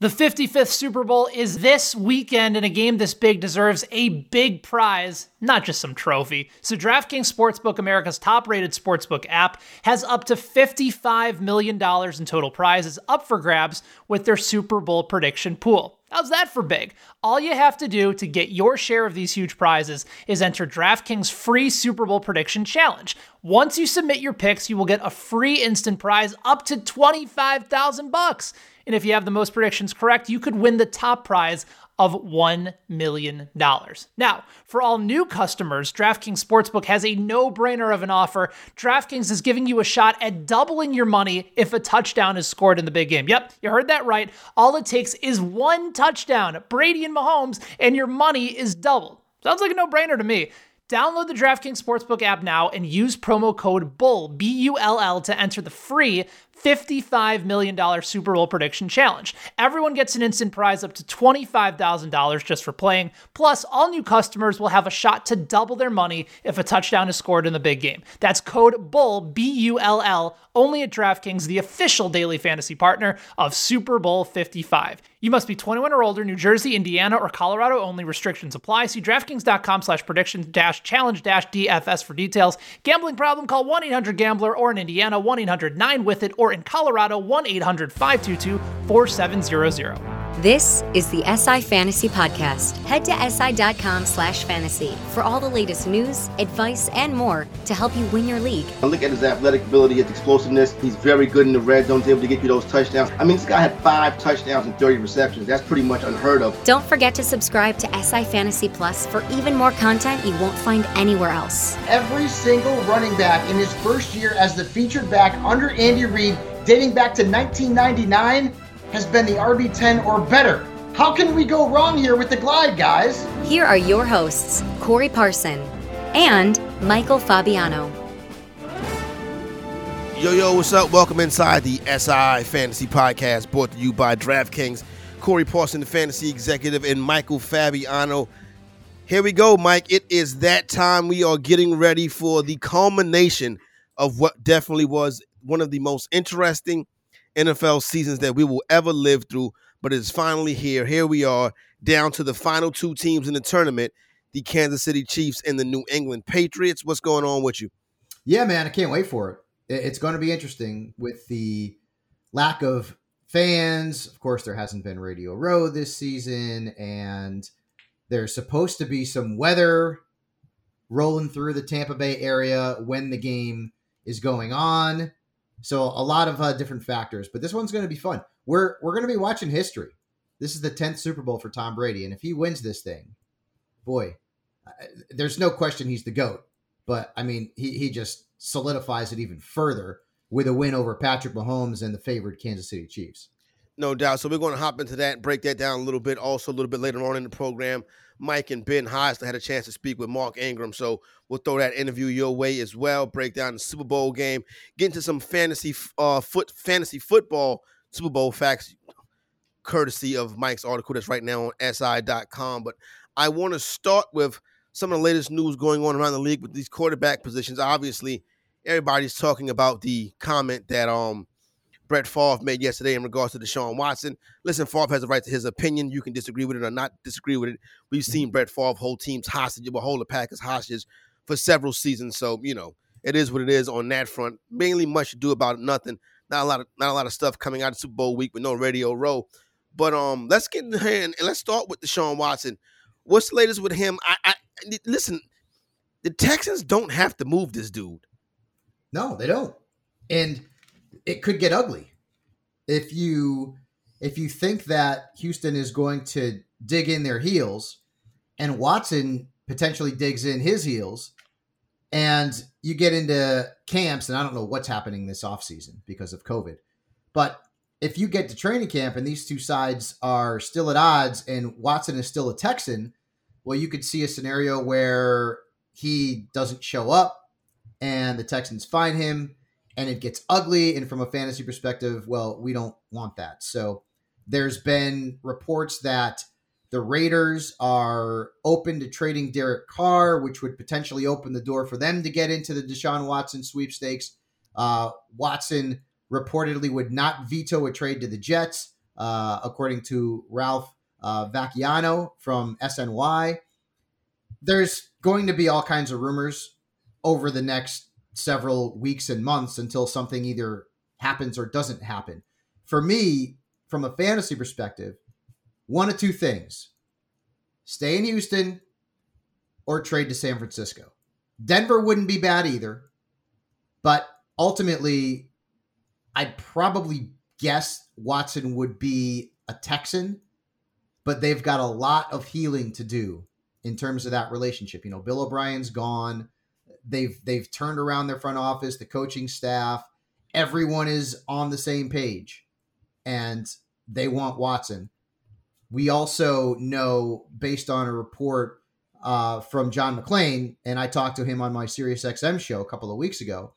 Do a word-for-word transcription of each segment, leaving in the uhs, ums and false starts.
The fifty-fifth Super Bowl is this weekend, and a game this big deserves a big prize, not just some trophy. So DraftKings Sportsbook, America's top-rated sportsbook app, has up to fifty-five million dollars in total prizes up for grabs with their Super Bowl prediction pool. How's that for big? All you have to do to get your share of these huge prizes is enter DraftKings' free Super Bowl prediction challenge. Once you submit your picks, you will get a free instant prize up to twenty-five thousand dollars. And if you have the most predictions correct, you could win the top prize of one million dollars. Now, for all new customers, DraftKings Sportsbook has a no-brainer of an offer. DraftKings is giving you a shot at doubling your money if a touchdown is scored in the big game. Yep, you heard that right. All it takes is one touchdown, Brady and Mahomes, and your money is doubled. Sounds like a no-brainer to me. Download the DraftKings Sportsbook app now and use promo code BULL, B U L L, to enter the free fifty-five million dollars Super Bowl prediction challenge. Everyone gets an instant prize up to twenty-five thousand dollars just for playing. Plus, all new customers will have a shot to double their money if a touchdown is scored in the big game. That's code BULL, B U L L, only at DraftKings, the official daily fantasy partner of Super Bowl fifty-five. You must be twenty-one or older, New Jersey, Indiana, or Colorado only. Restrictions apply. See DraftKings.com slash prediction dash challenge dash DFS for details. Gambling problem? Call one eight hundred gambler or in Indiana, one eight hundred nine with it, or in Colorado, one eight hundred five two two four seven zero zero. This is the S I Fantasy Podcast. Head to S I dot com slash fantasy for all the latest news, advice, and more to help you win your league. I look at his athletic ability, his explosiveness. He's very good in the red zone, able to get you those touchdowns. I mean, this guy had five touchdowns and thirty receptions. That's pretty much unheard of. Don't forget to subscribe to S I Fantasy Plus for even more content you won't find anywhere else. Every single running back in his first year as the featured back under Andy Reid, dating back to nineteen ninety-nine, has been the R B ten or better. How can we go wrong here with the glide, guys? Here are your hosts, Corey Parson and Michael Fabiano. Yo, yo, what's up? Welcome inside the S I Fantasy Podcast, brought to you by DraftKings. Corey Parson, the fantasy executive, and Michael Fabiano. Here we go, Mike. It is that time. We are getting ready for the culmination of what definitely was one of the most interesting N F L seasons that we will ever live through, but it's finally here. Here we are, down to the final two teams in the tournament, the Kansas City Chiefs and the New England Patriots. What's going on with you? Yeah, man, I can't wait for it. It's going to be interesting with the lack of fans. Of course, there hasn't been Radio Row this season, and there's supposed to be some weather rolling through the Tampa Bay area when the game is going on. So a lot of uh, different factors, but this one's going to be fun. We're we're going to be watching history. This is the tenth Super Bowl for Tom Brady, and if he wins this thing, boy, there's no question he's the GOAT. But I mean, he he just solidifies it even further with a win over Patrick Mahomes and the favored Kansas City Chiefs. No doubt. So we're going to hop into that and break that down a little bit. Also, a little bit later on in the program, Mike and Ben Heisler had a chance to speak with Mark Ingram, so we'll throw that interview your way as well. Break down the Super Bowl game, get into some fantasy uh, foot fantasy football Super Bowl facts, courtesy of Mike's article that's right now on S I dot com. But I want to start with some of the latest news going on around the league with these quarterback positions. Obviously, everybody's talking about the comment that um. Brett Favre made yesterday in regards to Deshaun Watson. Listen, Favre has a right to his opinion. You can disagree with it or not disagree with it. We've seen Brett Favre hold teams hostage, well, hold the Packers hostage for several seasons. So, you know, it is what it is on that front. Mainly much to do about nothing. Not a lot of not a lot of stuff coming out of Super Bowl week with no Radio Row. But um, let's get in the hand and let's start with Deshaun Watson. What's the latest with him? I, I listen, the Texans don't have to move this dude. No, they don't. And it could get ugly. If you if you think that Houston is going to dig in their heels and Watson potentially digs in his heels and you get into camps, and I don't know what's happening this offseason because of COVID, but if you get to training camp and these two sides are still at odds and Watson is still a Texan, well, you could see a scenario where he doesn't show up and the Texans find him. And it gets ugly. And from a fantasy perspective, well, we don't want that. So there's been reports that the Raiders are open to trading Derek Carr, which would potentially open the door for them to get into the Deshaun Watson sweepstakes. Uh, Watson reportedly would not veto a trade to the Jets. uh, according to Ralph uh, Vacchiano from S N Y. There's going to be all kinds of rumors over the next several weeks and months until something either happens or doesn't happen. For me, from a fantasy perspective, one of two things: stay in Houston or trade to San Francisco. Denver wouldn't be bad either, but ultimately, I'd probably guess Watson would be a Texan, but they've got a lot of healing to do in terms of that relationship. You know, Bill O'Brien's gone. They've they've turned around their front office, the coaching staff. Everyone is on the same page, and they want Watson. We also know, based on a report uh, from John McClain, and I talked to him on my SiriusXM show a couple of weeks ago,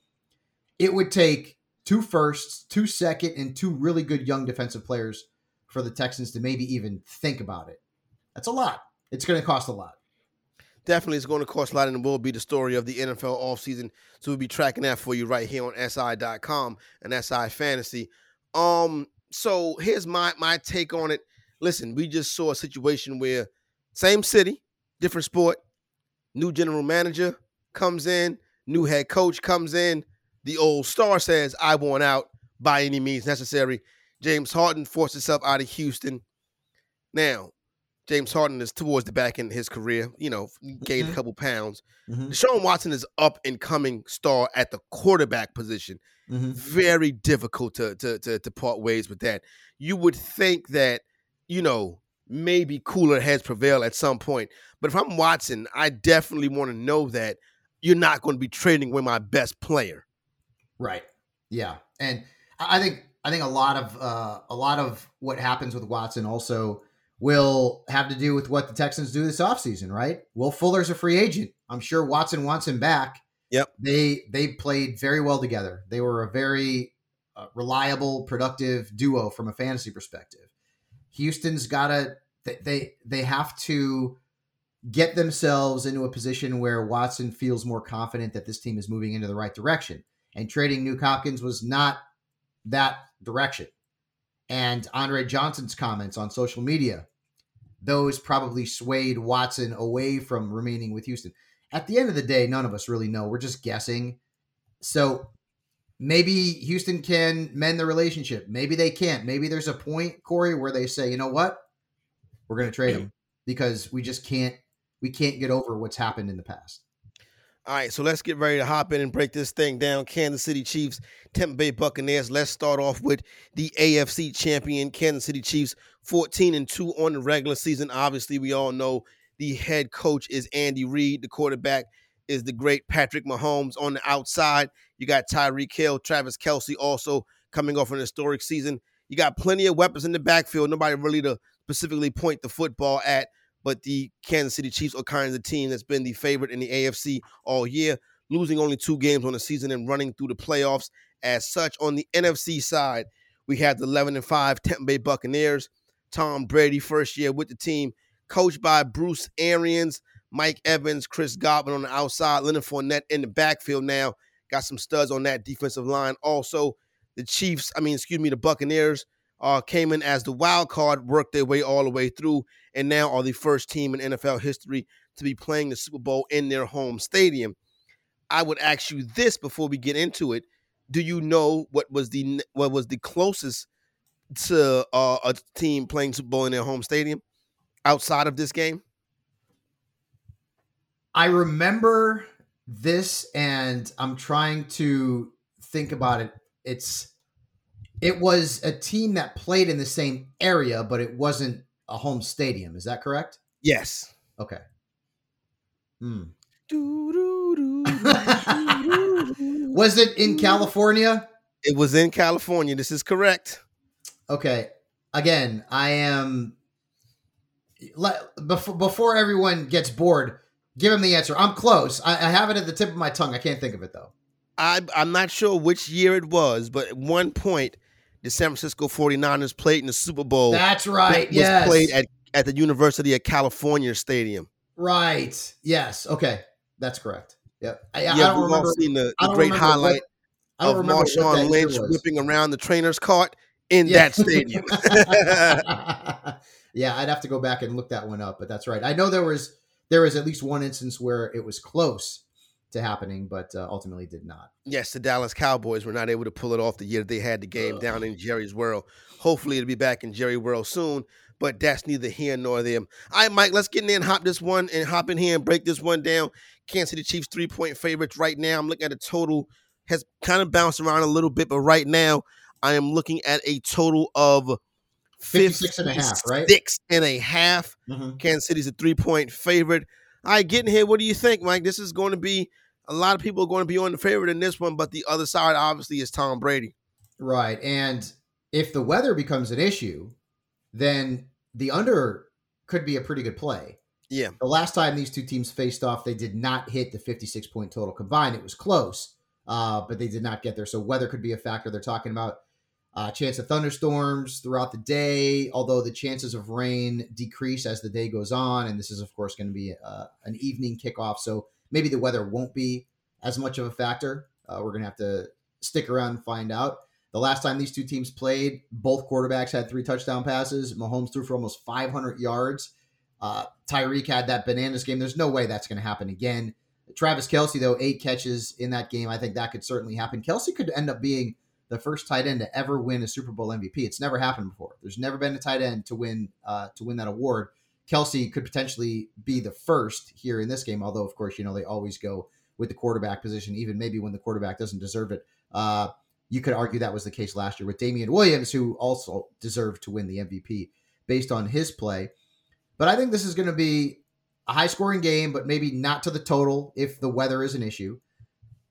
it would take two firsts, two second, and two really good young defensive players for the Texans to maybe even think about it. That's a lot. It's going to cost a lot. Definitely it's going to cost a lot, and it will be the story of the N F L offseason. So we'll be tracking that for you right here on S I dot com and S I Fantasy. Um, so here's my my take on it. Listen, we just saw a situation where same city, different sport, new general manager comes in, new head coach comes in. The old star says, I want out by any means necessary. James Harden forced himself out of Houston. Now, James Harden is towards the back end of his career, you know, gained mm-hmm. a couple pounds. Mm-hmm. Deshaun Watson is up and coming star at the quarterback position. Mm-hmm. Very difficult to, to, to, to part ways with that. You would think that, you know, maybe cooler heads prevail at some point. But if I'm Watson, I definitely want to know that you're not going to be trading with my best player. Right. Yeah. And I think, I think a lot of, uh, a lot of what happens with Watson also will have to do with what the Texans do this offseason, right? Will Fuller's a free agent. I'm sure Watson wants him back. Yep. They, they played very well together. They were a very uh, reliable, productive duo from a fantasy perspective. Houston's gotta, they, they, they have to get themselves into a position where Watson feels more confident that this team is moving into the right direction. And trading New Hopkins was not that direction. And Andre Johnson's comments on social media, those probably swayed Watson away from remaining with Houston. At the end of the day, none of us really know. We're just guessing. So maybe Houston can mend the relationship. Maybe they can't. Maybe there's a point, Corey, where they say, you know what? We're going to trade him because we just can't, we can't get over what's happened in the past. All right, so let's get ready to hop in and break this thing down. Kansas City Chiefs, Tampa Bay Buccaneers. Let's start off with the A F C champion, Kansas City Chiefs, fourteen and two on the regular season. Obviously, we all know the head coach is Andy Reid. The quarterback is the great Patrick Mahomes. On the outside, you got Tyreek Hill, Travis Kelce also coming off an historic season. You got plenty of weapons in the backfield. Nobody really to specifically point the football at. But the Kansas City Chiefs are kind of the team that's been the favorite in the A F C all year, losing only two games on the season and running through the playoffs as such. On the N F C side, we have the eleven and five Tampa Bay Buccaneers. Tom Brady, first year with the team, coached by Bruce Arians, Mike Evans, Chris Godwin on the outside, Leonard Fournette in the backfield now. Got some studs on that defensive line. Also, the Chiefs, I mean, excuse me, the Buccaneers, Uh, came in as the wild card, worked their way all the way through, and now are the first team in N F L history to be playing the Super Bowl in their home stadium. I would ask you this before we get into it: do you know what was the what was the closest to uh, a team playing Super Bowl in their home stadium outside of this game? I remember this, and I'm trying to think about it. It's It was a team that played in the same area, but it wasn't a home stadium. Is that correct? Yes. Okay. Hmm. Was it in California? It was in California. This is correct. Okay. Again, I am... Before everyone gets bored, give them the answer. I'm close. I have it at the tip of my tongue. I can't think of it, though. I, I'm not sure which year it was, but at one point, the San Francisco forty-niners played in the Super Bowl. That's right, was yes. played at, at the University of California Stadium. Right, yes. Okay, that's correct. Yep. I, yeah, I don't remember. All seen the, the I don't great highlight what, I don't of Marshawn Lynch whipping around the trainer's cart in yeah. that stadium. Yeah, I'd have to go back and look that one up, but that's right. I know there was there was at least one instance where it was close to happening, but uh, ultimately did not. Yes, the Dallas Cowboys were not able to pull it off the year they had the game Ugh. down in Jerry's World. Hopefully it'll be back in Jerry World soon, but that's neither here nor there. All right, Mike, let's get in there and hop this one and hop in here and break this one down. Kansas City Chiefs three-point favorites right now. I'm looking at a total, has kind of bounced around a little bit, but right now I am looking at a total of fifty-six and a half, right? Six and a half. Mm-hmm. Kansas City's a three-point favorite. All right, get in here. What do you think, Mike? This is going to be, a lot of people are going to be on the favorite in this one, but the other side obviously is Tom Brady. Right, and if the weather becomes an issue, then the under could be a pretty good play. Yeah. The last time these two teams faced off, they did not hit the fifty-six point total combined. It was close, uh, but they did not get there. So weather could be a factor. They're talking about Uh, chance of thunderstorms throughout the day, although the chances of rain decrease as the day goes on. And this is, of course, going to be uh, an evening kickoff. So maybe the weather won't be as much of a factor. Uh, we're going to have to stick around and find out. The last time these two teams played, both quarterbacks had three touchdown passes. Mahomes threw for almost five hundred yards. Uh, Tyreek had that bananas game. There's no way that's going to happen again. Travis Kelce, though, eight catches in that game. I think that could certainly happen. Kelce could end up being the first tight end to ever win a Super Bowl M V P. It's never happened before. There's never been a tight end to win uh, to win that award. Kelce could potentially be the first here in this game, although, of course, you know, they always go with the quarterback position, even maybe when the quarterback doesn't deserve it. Uh, you could argue that was the case last year with Damian Williams, who also deserved to win the M V P based on his play. But I think this is going to be a high-scoring game, but maybe not to the total if the weather is an issue.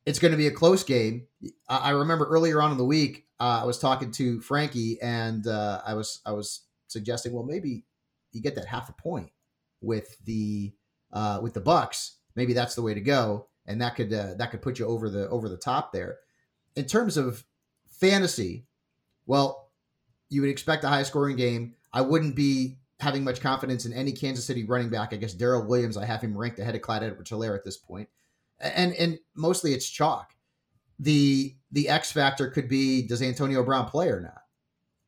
It's going to be a close game. I remember earlier on in the week, uh, I was talking to Frankie, and uh, I was I was suggesting, well, maybe you get that half a point with the uh, with the Bucks. Maybe that's the way to go, and that could uh, that could put you over the over the top there. In terms of fantasy, well, you would expect a high scoring game. I wouldn't be having much confidence in any Kansas City running back. I guess Darrell Williams, I have him ranked ahead of Clyde Edwards-Helaire at this point. And and mostly it's chalk. The the X factor could be, does Antonio Brown play or not?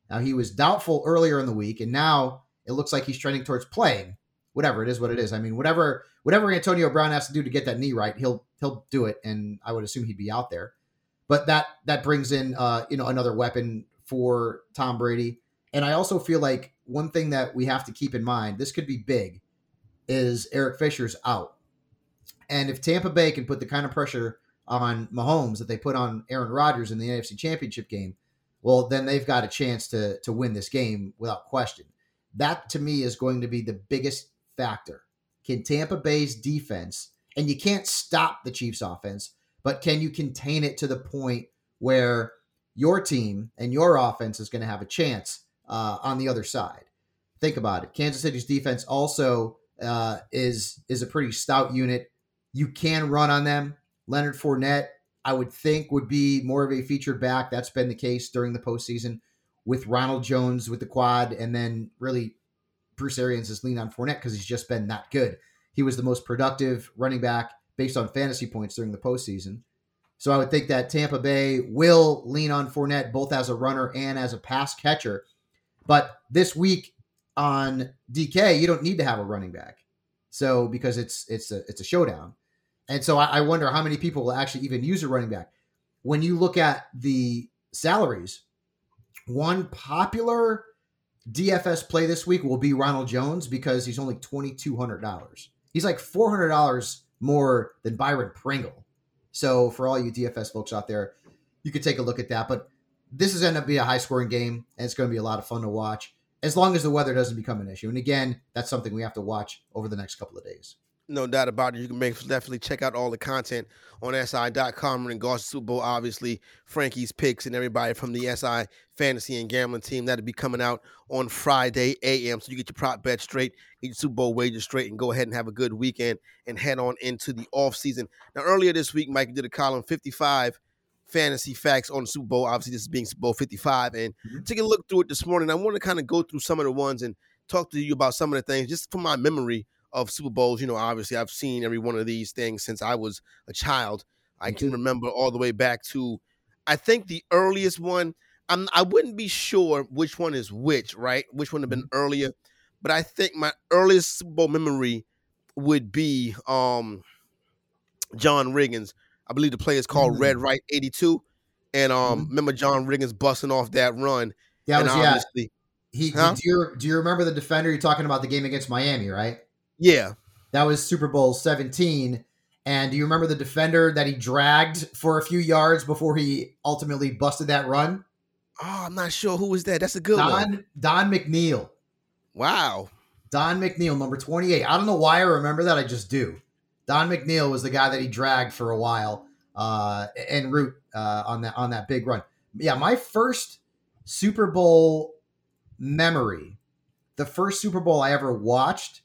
Now, he was doubtful earlier in the week, and now it looks like he's trending towards playing. Whatever it is, what it is. I mean, whatever whatever Antonio Brown has to do to get that knee right, he'll he'll do it, and I would assume he'd be out there. But that that brings in uh, you know, another weapon for Tom Brady. And I also feel like one thing that we have to keep in mind, this could be big, is Eric Fisher's out. And if Tampa Bay can put the kind of pressure on Mahomes that they put on Aaron Rodgers in the N F C Championship game, well, then they've got a chance to, to win this game without question. That, to me, is going to be the biggest factor. Can Tampa Bay's defense, and you can't stop the Chiefs' offense, but can you contain it to the point where your team and your offense is going to have a chance uh, on the other side? Think about it. Kansas City's defense also uh, is is a pretty stout unit. You can run on them. Leonard Fournette, I would think, would be more of a featured back. That's been the case during the postseason with Ronald Jones with the quad. And then really Bruce Arians has leaned on Fournette because he's just been that good. He was the most productive running back based on fantasy points during the postseason. So I would think that Tampa Bay will lean on Fournette both as a runner and as a pass catcher. But this week on D K, you don't need to have a running back. So because it's it's a it's a showdown. And so I wonder how many people will actually even use a running back. When you look at the salaries, one popular D F S play this week will be Ronald Jones because he's only twenty-two hundred dollars. He's like four hundred dollars more than Byron Pringle. So for all you D F S folks out there, you could take a look at that. But this is going to be a high-scoring game, and it's going to be a lot of fun to watch as long as the weather doesn't become an issue. And again, that's something we have to watch over the next couple of days. No doubt about it. You can make, definitely check out all the content on S I dot com in regards to Super Bowl, obviously, Frankie's picks and everybody from the S I Fantasy and Gambling team. That'll be coming out on Friday a m. So you get your prop bet straight, get your Super Bowl wager straight, and go ahead and have a good weekend and head on into the offseason. Now, earlier this week, Mike did a column, fifty-five fantasy facts on the Super Bowl. Obviously, this is being Super Bowl fifty-five. And mm-hmm. Take a look through it this morning. I want to kind of go through some of the ones and talk to you about some of the things just from my memory of Super Bowls. You know, obviously I've seen every one of these things since I was a child. I can remember all the way back to, I think the earliest one I'm, I wouldn't be sure which one is which, right? Which one would have been earlier. But I think my earliest Super Bowl memory would be um, John Riggins. I believe the play is called mm-hmm. Red Right eighty-two. And um, mm-hmm. remember John Riggins busting off that run. Yeah, and was, obviously, yeah. He, huh? do, you, do you remember the defender? You're talking about the game against Miami, right? Yeah. That was Super Bowl seventeen. And do you remember the defender that he dragged for a few yards before he ultimately busted that run? Oh, I'm not sure who was that. That's a good Don, one. Don McNeil. Wow. Don McNeil, number twenty-eight. I don't know why I remember that. I just do. Don McNeil was the guy that he dragged for a while uh, en route uh, on that on that big run. Yeah, my first Super Bowl memory, the first Super Bowl I ever watched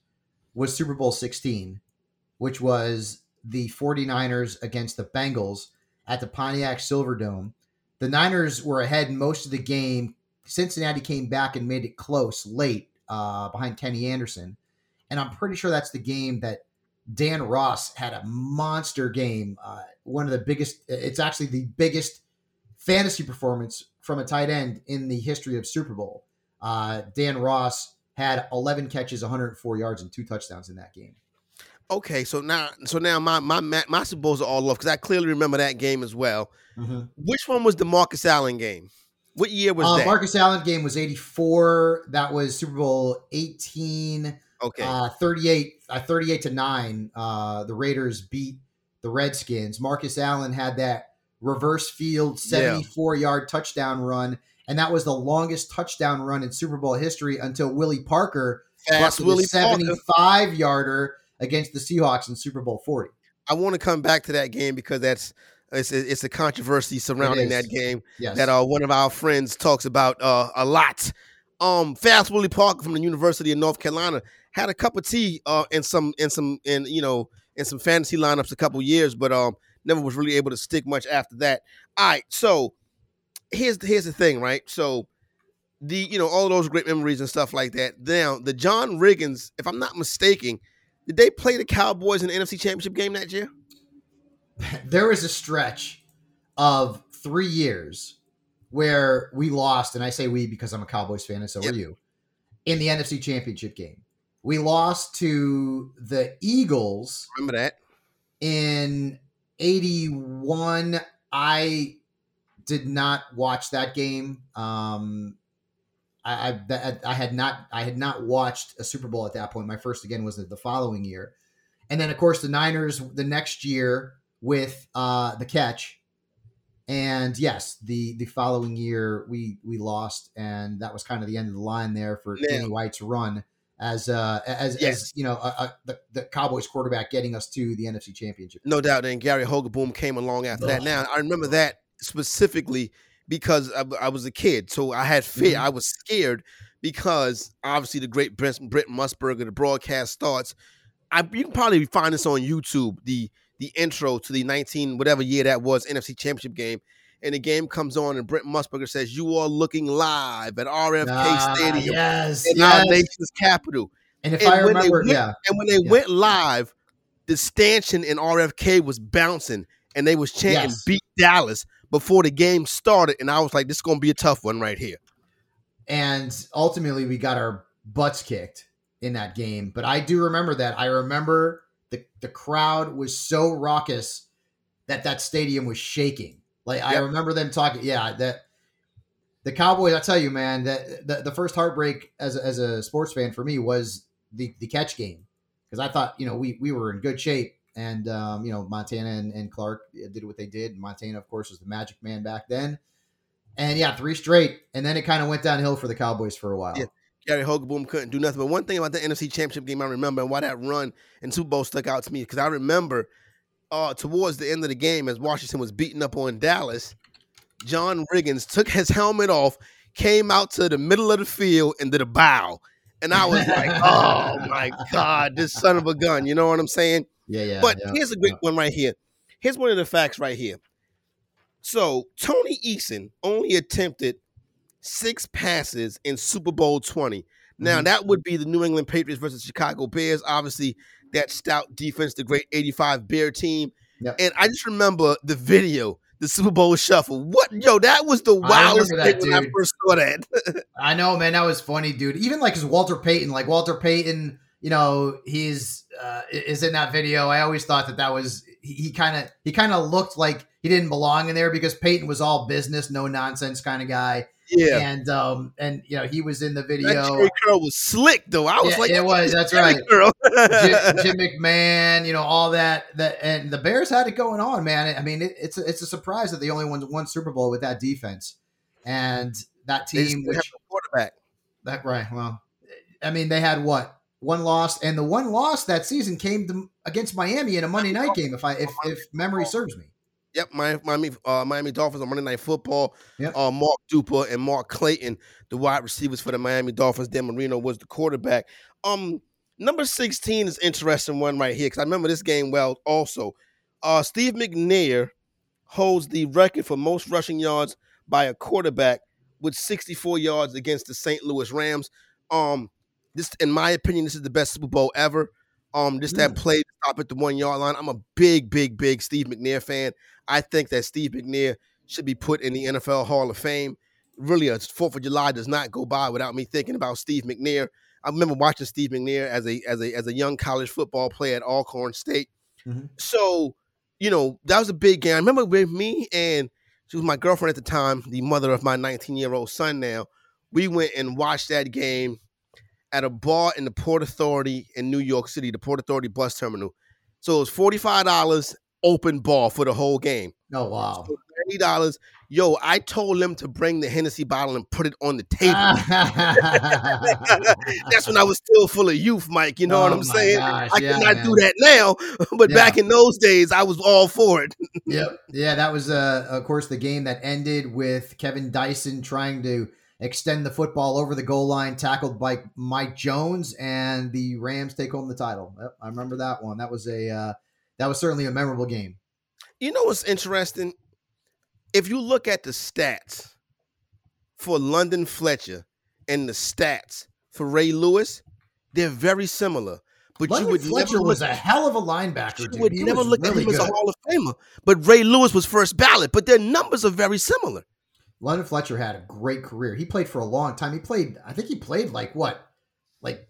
was Super Bowl sixteen, which was the 49ers against the Bengals at the Pontiac Silverdome. The Niners were ahead most of the game. Cincinnati came back and made it close late uh, behind Kenny Anderson. And I'm pretty sure that's the game that Dan Ross had a monster game. Uh, one of the biggest, it's actually the biggest fantasy performance from a tight end in the history of Super Bowl. Uh, Dan Ross had eleven catches, one hundred four yards, and two touchdowns in that game. Okay, so now, so now my my my Super Bowls are all off because I clearly remember that game as well. Mm-hmm. Which one was the Marcus Allen game? What year was uh, that? Marcus Allen game was eighty-four. That was Super Bowl eighteen. Okay, uh, thirty-eight, uh, thirty-eight to nine. Uh, the Raiders beat the Redskins. Marcus Allen had that reverse field seventy-four yeah. yard touchdown run, and that was the longest touchdown run in Super Bowl history until Willie Parker busted a seventy-five yarder against the Seahawks in Super Bowl forty. I want to come back to that game because that's it's, it's a controversy surrounding that game yes. that uh, one of our friends talks about uh, a lot. Um, Fast Willie Parker from the University of North Carolina had a cup of tea uh, in some in some in you know in some fantasy lineups a couple years, but um, never was really able to stick much after that. All right, so here's here's the thing, right? So the you know all of those great memories and stuff like that. Now the John Riggins, if I'm not mistaken. Did they play the Cowboys in the N F C Championship game that year? There was a stretch of three years where we lost, and I say we because I'm a Cowboys fan and so yep. are you, in the N F C Championship game. We lost to the Eagles. Remember that? In eighty-one, I did not watch that game. Um I, I I had not I had not watched a Super Bowl at that point. My first again was the, the following year, and then of course the Niners the next year with uh, the catch, and yes the the following year we we lost, and that was kind of the end of the line there for yeah. Danny White's run as uh, as, yes. as you know a, a, the, the Cowboys quarterback getting us to the N F C Championship. No doubt. And Gary Hogaboom came along after no. that. Now I remember that specifically. Because I, I was a kid, so I had fear. Mm-hmm. I was scared because, obviously, the great Brent, Brent Musburger, the broadcast starts. I, you can probably find this on YouTube, the the intro to the nineteen, whatever year that was, N F C Championship game. And the game comes on, and Brent Musburger says, you are looking live at R F K ah, Stadium yes, in yes. our nation's capital. And if and I remember, went, yeah. And when they yeah. went live, the stanchion in R F K was bouncing, and they was chanting, yes. beat Dallas. Before the game started, and I was like, this is going to be a tough one right here. And ultimately, we got our butts kicked in that game. But I do remember that. I remember the, the crowd was so raucous that that stadium was shaking. Like, yep. I remember them talking, yeah, that the Cowboys, I tell you, man, that the, the first heartbreak as a, as a sports fan for me was the, the catch game. Because I thought, you know, we, we were in good shape. And, um, you know, Montana and, and Clark did what they did. Montana, of course, was the magic man back then. And, yeah, three straight. And then it kind of went downhill for the Cowboys for a while. Yeah. Gary Hogaboom couldn't do nothing. But one thing about the N F C Championship game I remember and why that run and Super Bowl stuck out to me, because I remember uh, towards the end of the game as Washington was beating up on Dallas, John Riggins took his helmet off, came out to the middle of the field and did a bow. And I was like, oh, my God, this son of a gun. You know what I'm saying? Yeah, yeah. But yeah, here's a great yeah. one right here. Here's one of the facts right here. So Tony Eason only attempted six passes in Super Bowl twenty. Now mm-hmm. that would be the New England Patriots versus Chicago Bears. Obviously, that stout defense, the great eighty-five Bear team. Yep. And I just remember the video the Super Bowl shuffle. What? Yo, that was the wildest thing when I first saw that. I know, man. That was funny, dude. Even like his Walter Payton, like Walter Payton, you know, he's uh, is in that video. I always thought that that was, he kind of, he kind of looked like he didn't belong in there because Payton was all business, no nonsense kind of guy. Yeah. And, um, and you know, he was in the video. That Jerry Curl was slick though. I was yeah, like, it was, that's Jerry right. Curl. Jim, Jim McMahon, you know, all that, that, and the Bears had it going on, man. I mean, it, it's, a, it's a surprise that they only won one Super Bowl with that defense and that team, which have a quarterback that, right. Well, I mean, they had what? One loss, and the one loss that season came to, against Miami in a Monday night game. If I, if, if memory serves me. Yep, Miami, uh, Miami Dolphins on Monday Night Football. Yep. Uh, Mark Duper and Mark Clayton, the wide receivers for the Miami Dolphins. Dan Marino was the quarterback. Um, number sixteen is an interesting one right here because I remember this game well also. Uh, Steve McNair holds the record for most rushing yards by a quarterback with sixty-four yards against the Saint Louis Rams. Um, this, in my opinion, this is the best Super Bowl ever. Um, just that play to stop at the one-yard line. I'm a big, big, big Steve McNair fan. I think that Steve McNair should be put in the N F L Hall of Fame. Really, a fourth of July does not go by without me thinking about Steve McNair. I remember watching Steve McNair as a as a, as a young college football player at Alcorn State. Mm-hmm. So, you know, that was a big game. I remember with me and she was my girlfriend at the time, the mother of my nineteen-year-old son now, we went and watched that game at a bar in the Port Authority in New York City, the Port Authority bus terminal. So it was forty-five dollars open bar for the whole game. Oh, wow. So ninety dollars. Yo, I told them to bring the Hennessy bottle and put it on the table. That's when I was still full of youth, Mike. You know oh what I'm saying? Gosh. I yeah, cannot man. do that now, but yeah. back in those days, I was all for it. Yep. Yeah, that was, uh, of course, the game that ended with Kevin Dyson trying to extend the football over the goal line, tackled by Mike Jones, and the Rams take home the title. Yep, I remember that one. That was a uh, that was certainly a memorable game. You know what's interesting? If you look at the stats for London Fletcher and the stats for Ray Lewis, they're very similar. But London you would Fletcher never was a hell of a linebacker. You dude. would he never look really at him good. as a Hall of Famer. But Ray Lewis was first ballot. But their numbers are very similar. London Fletcher had a great career. He played for a long time. He played, I think he played like what? Like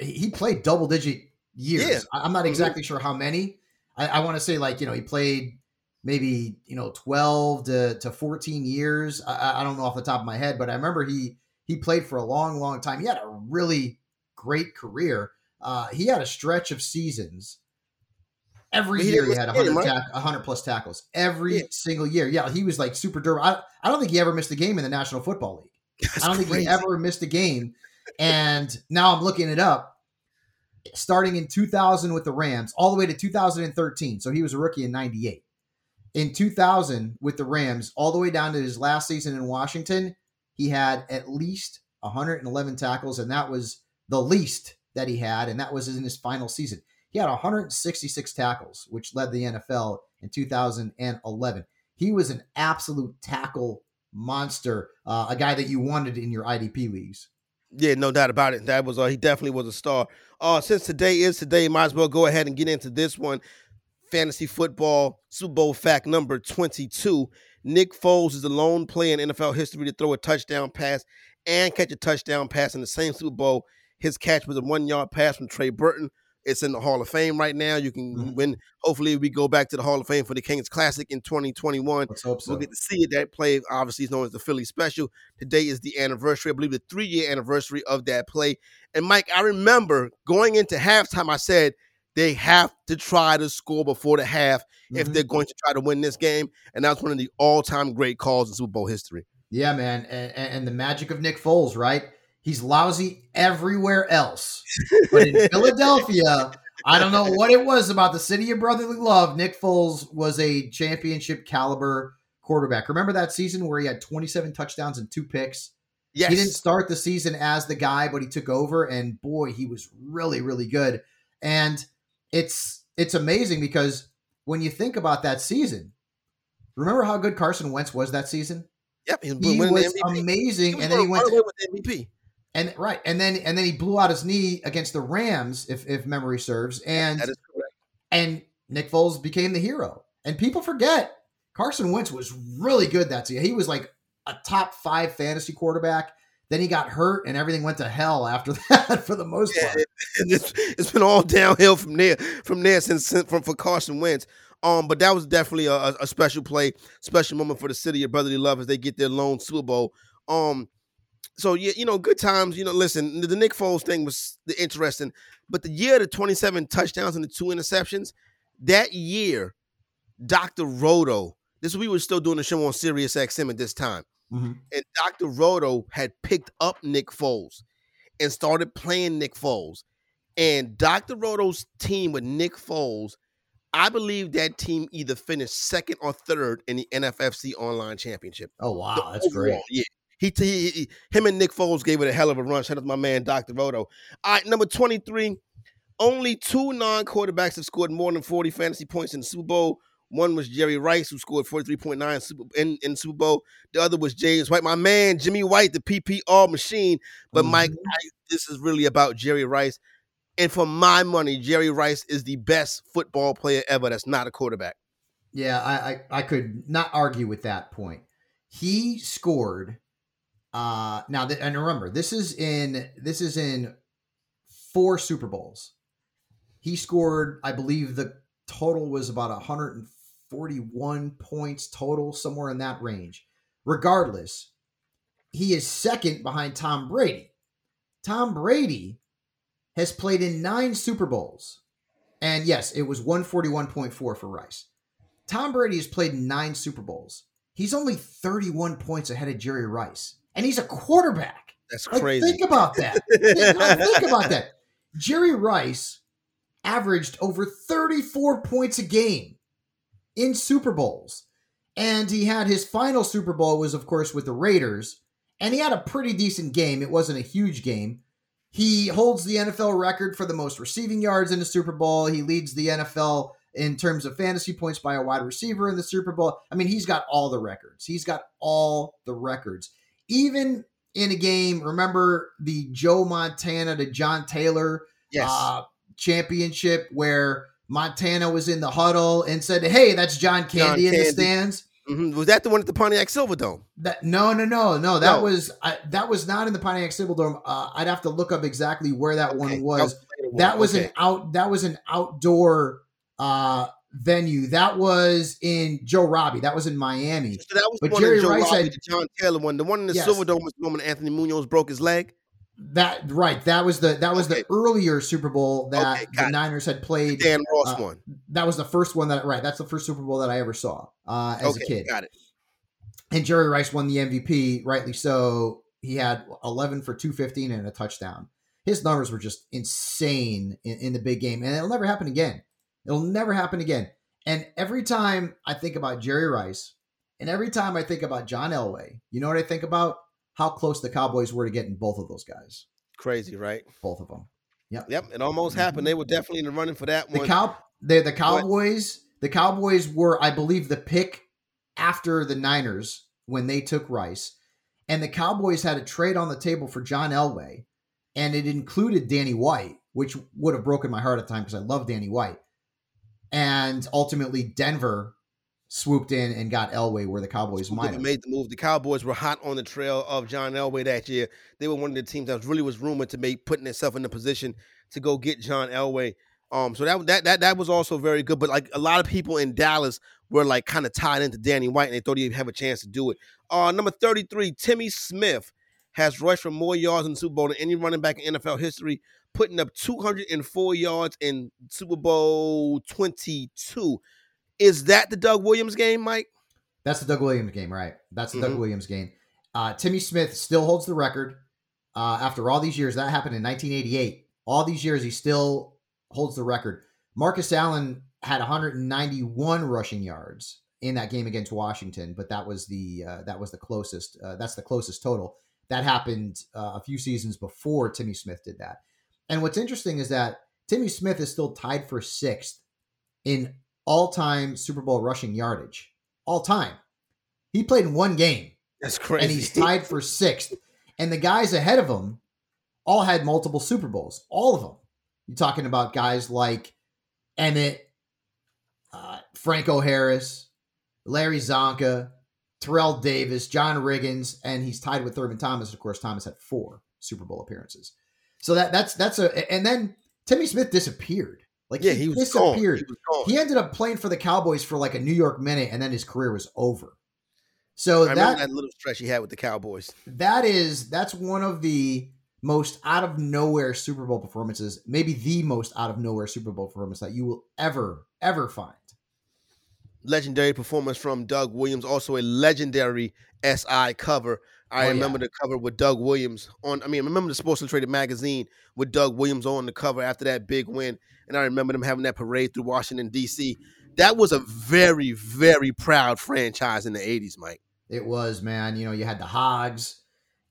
he played double digit years. Yeah. I'm not exactly sure how many. I, I want to say like, you know, he played maybe, you know, twelve to fourteen years. I, I don't know off the top of my head, but I remember he, he played for a long, long time. He had a really great career. Uh, he had a stretch of seasons. Every year he had one hundred, tack- one hundred plus tackles. Every yeah. single year. Yeah, he was like super durable. I, I don't think he ever missed a game in the National Football League. That's I don't crazy. think he ever missed a game. And now I'm looking it up. Starting in two thousand with the Rams, all the way to two thousand thirteen. So he was a rookie in ninety-eight. In two thousand with the Rams, all the way down to his last season in Washington, he had at least one hundred eleven tackles, and that was the least that he had, and that was in his final season. He had one hundred sixty-six tackles, which led the N F L in two thousand eleven. He was an absolute tackle monster, uh, a guy that you wanted in your I D P leagues. Yeah, no doubt about it. That was uh, he definitely was a star. Uh, since today is today, might as well go ahead and get into this one. Fantasy football, Super Bowl fact number twenty-two. Nick Foles is the lone player in N F L history to throw a touchdown pass and catch a touchdown pass in the same Super Bowl. His catch was a one-yard pass from Trey Burton. It's in the Hall of Fame right now. You can mm-hmm. win. Hopefully, we go back to the Hall of Fame for the Kings Classic in twenty twenty-one. Let's hope so. We'll get to see it. That play, obviously, is known as the Philly Special. Today is the anniversary. I believe the three-year anniversary of that play. And, Mike, I remember going into halftime, I said they have to try to score before the half mm-hmm. if they're going to try to win this game. And that was one of the all-time great calls in Super Bowl history. Yeah, man. And, and the magic of Nick Foles, right? He's lousy everywhere else. But in Philadelphia, I don't know what it was about the city of brotherly love. Nick Foles was a championship caliber quarterback. Remember that season where he had twenty-seven touchdowns and two picks? Yes. He didn't start the season as the guy, but he took over. And boy, he was really, really good. And it's it's amazing because when you think about that season, remember how good Carson Wentz was that season? Yep. He was, he was amazing. He was and then he went to with M V P. And right, and then and then he blew out his knee against the Rams, if if memory serves, and that is correct. And Nick Foles became the hero. And people forget Carson Wentz was really good that season. He was like a top five fantasy quarterback. Then he got hurt and everything went to hell after that for the most yeah, part. It's, it's been all downhill from there, from there since from for Carson Wentz. Um, but that was definitely a, a special play, special moment for the city of brotherly love as they get their lone Super Bowl. Um, so yeah, you know, good times. You know, listen, the Nick Foles thing was interesting, but the year of the twenty-seven touchdowns and the two interceptions that year, Doctor Roto. This we were still doing the show on Sirius X M at this time. Mm-hmm. And Doctor Roto had picked up Nick Foles and started playing Nick Foles. And Doctor Roto's team with Nick Foles, I believe that team either finished second or third in the N F F C Online Championship. Oh, wow. The That's overall, great. Yeah. He, he, he, him and Nick Foles gave it a hell of a run. Shout out to my man, Doctor Roto. All right, number twenty-three, only two non-quarterbacks have scored more than forty fantasy points in the Super Bowl. One was Jerry Rice, who scored forty-three point nine Super, in, in Super Bowl. The other was James White, my man, Jimmy White, the P P R machine. But mm-hmm. Mike, this is really about Jerry Rice. And for my money, Jerry Rice is the best football player ever that's not a quarterback. Yeah, I, I, I could not argue with that point. He scored. Uh, now, th- and remember, this is in this is in four Super Bowls. He scored, I believe, the total was about one hundred forty-one points total, somewhere in that range. Regardless, he is second behind Tom Brady. Tom Brady has played in nine Super Bowls. And yes, it was one forty-one point four for Rice. Tom Brady has played in nine Super Bowls. He's only thirty-one points ahead of Jerry Rice. And he's a quarterback. That's crazy. Like, think about that. think, like, think about that. Jerry Rice averaged over thirty-four points a game in Super Bowls. And he had his final Super Bowl was, of course, with the Raiders. And he had a pretty decent game. It wasn't a huge game. He holds the N F L record for the most receiving yards in the Super Bowl. He leads the N F L in terms of fantasy points by a wide receiver in the Super Bowl. I mean, he's got all the records. He's got all the records. Even in a game, remember the Joe Montana to John Taylor yes. uh, championship where Montana was in the huddle and said, hey, that's John Candy, John Candy. in the stands. Mm-hmm. Was that the one at the Pontiac Silverdome? That, no, no, no, no. That no. was I, that was not in the Pontiac Silverdome. Uh, I'd have to look up exactly where that okay. one was. That was, that was okay. an out. That was an outdoor uh, venue. That was in Joe Robbie. That was in Miami. So that was but the one Jerry in Joe Rice Robbie, had, the John Taylor one. The one in the yes. Silverdome was the one when Anthony Munoz broke his leg. That right. That was the that was okay. the earlier Super Bowl that okay, the it. Niners had played. The Dan Ross uh, one. That was the first one that right. That's the first Super Bowl that I ever saw uh, as okay, a kid. Got it. And Jerry Rice won the M V P, rightly so. He had eleven for two fifteen and a touchdown. His numbers were just insane in, in the big game, and it'll never happen again. It'll never happen again. And every time I think about Jerry Rice, and every time I think about John Elway, you know what I think about? How close the Cowboys were to getting both of those guys. Crazy, right? Both of them. Yep. Yep. It almost happened. They were definitely in the running for that one. The cow, they, the Cowboys, but, the Cowboys were, I believe, the pick after the Niners when they took Rice. And the Cowboys had a trade on the table for John Elway. And it included Danny White, which would have broken my heart at the time because I love Danny White. And ultimately, Denver swooped in and got Elway where the Cowboys might have made the move. The Cowboys were hot on the trail of John Elway that year. They were one of the teams that really was rumored to be putting itself in the position to go get John Elway. Um, so that that that that was also very good. But like a lot of people in Dallas were like kind of tied into Danny White and they thought he'd have a chance to do it. Uh, number thirty-three, Timmy Smith has rushed for more yards in the Super Bowl than any running back in N F L history, putting up two hundred four yards in Super Bowl twenty-two. Is that the Doug Williams game, Mike? That's the Doug Williams game, right? That's the mm-hmm. Doug Williams game. Uh, Timmy Smith still holds the record uh, after all these years. That happened in nineteen eighty-eight. All these years, he still holds the record. Marcus Allen had one hundred ninety-one rushing yards in that game against Washington, but that was the uh, that was the closest. Uh, that's the closest total. That happened uh, a few seasons before Timmy Smith did that. And what's interesting is that Timmy Smith is still tied for sixth in all-time Super Bowl rushing yardage. All time. He played in one game. That's crazy. And he's tied for sixth. And the guys ahead of him all had multiple Super Bowls. All of them. You're talking about guys like Emmett, uh, Franco Harris, Larry Zonka, Terrell Davis, John Riggins, and he's tied with Thurman Thomas. Of course, Thomas had four Super Bowl appearances. So that that's that's a and then Timmy Smith disappeared. Like yeah, he, he was disappeared. Gone. He, was gone. He ended up playing for the Cowboys for like a New York minute, and then his career was over. So I that that little stretch he had with the Cowboys. That is that's one of the most out of nowhere Super Bowl performances, maybe the most out of nowhere Super Bowl performance that you will ever ever find. Legendary performance from Doug Williams, also a legendary S I cover. I oh, remember yeah. the cover with Doug Williams on. I mean, I remember the Sports Illustrated magazine with Doug Williams on the cover after that big win. And I remember them having that parade through Washington, D C. That was a very, very proud franchise in the eighties, Mike. It was, man. You know, you had the Hogs.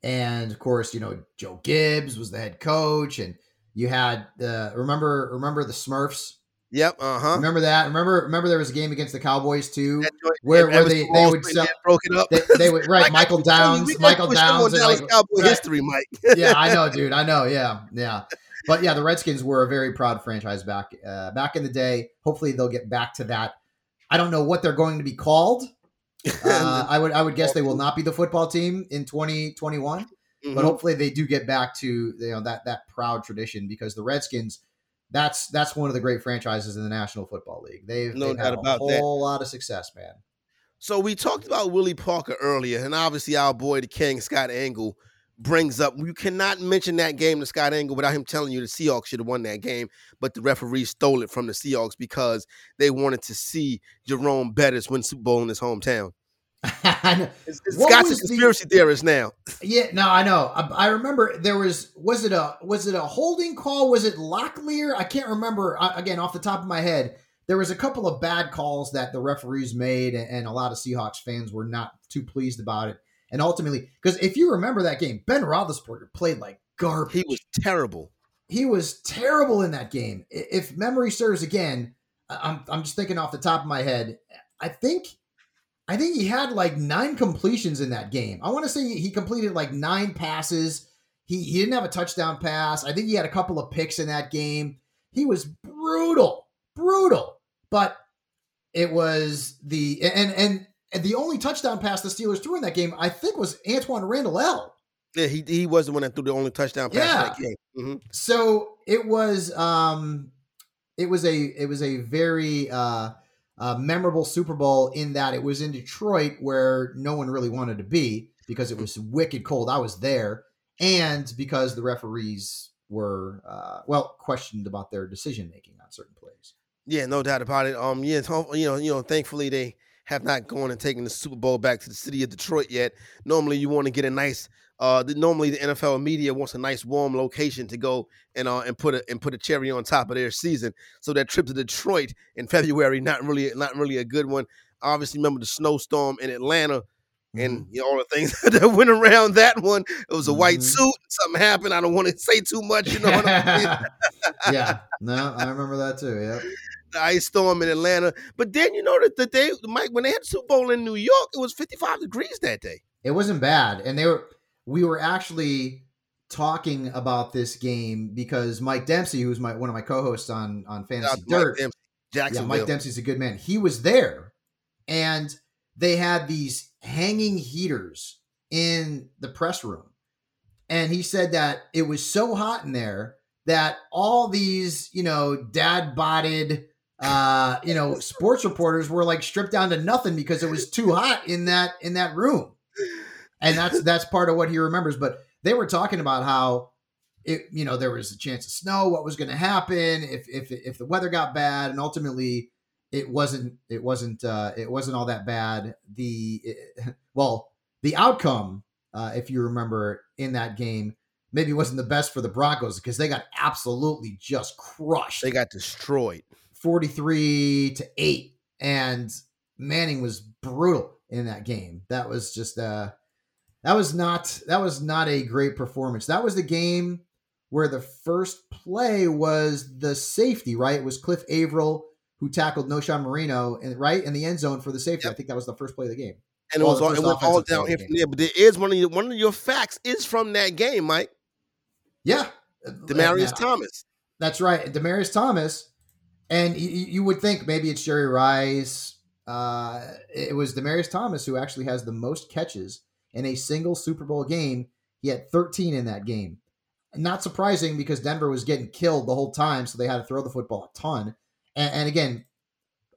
And, of course, you know, Joe Gibbs was the head coach. And you had, uh, remember remember the Smurfs? Yep, uh-huh. Remember that? Remember remember there was a game against the Cowboys, too, where, where they, they would sell. Broke it up. They, they would, right, Michael Downs. Michael Downs. Dallas like, Cowboy right. history, Mike. Yeah, I know, dude. I know, yeah, yeah. But, yeah, the Redskins were a very proud franchise back uh, back in the day. Hopefully they'll get back to that. I don't know what they're going to be called. Uh, I would I would guess they will not be the football team in twenty twenty-one. Mm-hmm. But hopefully they do get back to you know that that proud tradition, because the Redskins – That's that's one of the great franchises in the National Football League. They've, no they've had doubt about a whole that. lot of success, man. So we talked about Willie Parker earlier, and obviously our boy, the king, Scott Engel, brings up, you cannot mention that game to Scott Engel without him telling you the Seahawks should have won that game, but the referees stole it from the Seahawks because they wanted to see Jerome Bettis win Super Bowl in his hometown. it's, it's Scott's a conspiracy the, theorist now. Yeah, no, I know. I, I remember there was was it a was it a holding call? Was it Locklear? I can't remember. I, again, off the top of my head, there was a couple of bad calls that the referees made, and, and a lot of Seahawks fans were not too pleased about it. And ultimately, because if you remember that game, Ben Roethlisberger played like garbage. He was terrible. He was terrible in that game. If memory serves, again, I'm I'm just thinking off the top of my head. I think. I think he had like nine completions in that game. I want to say he completed like nine passes. He he didn't have a touchdown pass. I think he had a couple of picks in that game. He was brutal, brutal. But it was the and and, and the only touchdown pass the Steelers threw in that game, I think, was Antoine Randall. Yeah, he he was the one that threw the only touchdown pass yeah. in that game. Mm-hmm. So it was um it was a it was a very uh Uh, memorable Super Bowl in that it was in Detroit, where no one really wanted to be because it was wicked cold. I was there, and because the referees were uh, well questioned about their decision making on certain plays. Yeah, no doubt about it. Um, yeah, you know, you know, thankfully they have not gone and taken the Super Bowl back to the city of Detroit yet. Normally, you want to get a nice. Uh, the, normally the N F L media wants a nice warm location to go and uh and put a and put a cherry on top of their season. So that trip to Detroit in February, not really not really a good one. Obviously, remember the snowstorm in Atlanta, and you know, all the things that went around that one. It was a mm-hmm. white suit. Something happened. I don't want to say too much. You know what I mean? Yeah, no, I remember that too. Yeah. The ice storm in Atlanta. But then you know that the day, Mike, when they had the Super Bowl in New York, it was fifty-five degrees that day. It wasn't bad, and they were. We were actually talking about this game because Mike Dempsey, who's my one of my co-hosts on, on Fantasy Mike Dirt, Dempsey, yeah, Mike Dempsey's a good man. He was there, and they had these hanging heaters in the press room. And he said that it was so hot in there that all these, you know, dad-botted, uh, you know, sports reporters were like stripped down to nothing because it was too hot in that in that room. And that's that's part of what he remembers. But they were talking about how, it, you know, there was a chance of snow, what was going to happen if if if the weather got bad, and ultimately it wasn't it wasn't uh, it wasn't all that bad. The it, well, the outcome, uh, if you remember in that game, maybe wasn't the best for the Broncos because they got absolutely just crushed. They got destroyed, forty-three to eight, and Manning was brutal in that game. That was just. Uh, That was not that was not a great performance. That was the game where the first play was the safety, right? It was Cliff Averill who tackled Noshawn Marino, and right in the end zone for the safety. Yep. I think that was the first play of the game. And well, it was all, it went all down here from there. But there is one of your, one of your facts is from that game, Mike. Yeah, Demaryius that, Thomas. That's right, Demaryius Thomas. And you, you would think maybe it's Jerry Rice. Uh, it was Demaryius Thomas who actually has the most catches in a single Super Bowl game. He had thirteen in that game. Not surprising because Denver was getting killed the whole time, so they had to throw the football a ton. And, and again,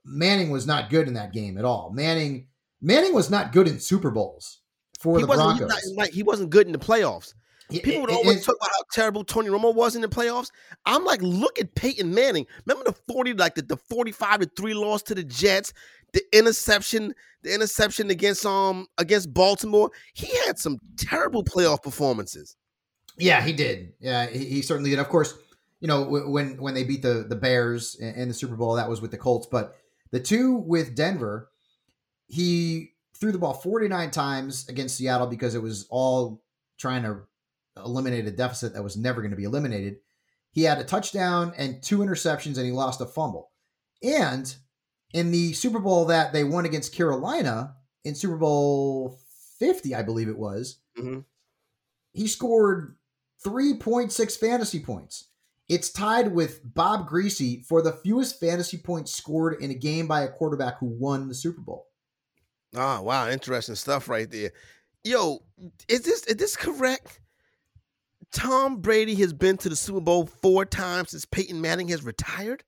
Manning was not good in that game at all. Manning Manning was not good in Super Bowls for he the wasn't, Broncos. He's not, he wasn't good in the playoffs. People would always it, it, talk about how terrible Tony Romo was in the playoffs. I'm like, look at Peyton Manning. Remember the forty, like the, the forty-five to three loss to the Jets, the interception, the interception against um against Baltimore. He had some terrible playoff performances. Yeah, he did. Yeah, he, he certainly did. Of course, you know, when when they beat the the Bears in the Super Bowl, that was with the Colts. But the two with Denver, he threw the ball forty-nine times against Seattle because it was all trying to eliminate a deficit that was never going to be eliminated. He had a touchdown and two interceptions, and he lost a fumble. And in the Super Bowl that they won against Carolina, in Super Bowl fifty, I believe it was, mm-hmm. he scored three point six fantasy points. It's tied with Bob Greasy for the fewest fantasy points scored in a game by a quarterback who won the Super Bowl. Ah, wow. Interesting stuff right there. Yo, is this is this correct? Tom Brady has been to the Super Bowl four times since Peyton Manning has retired?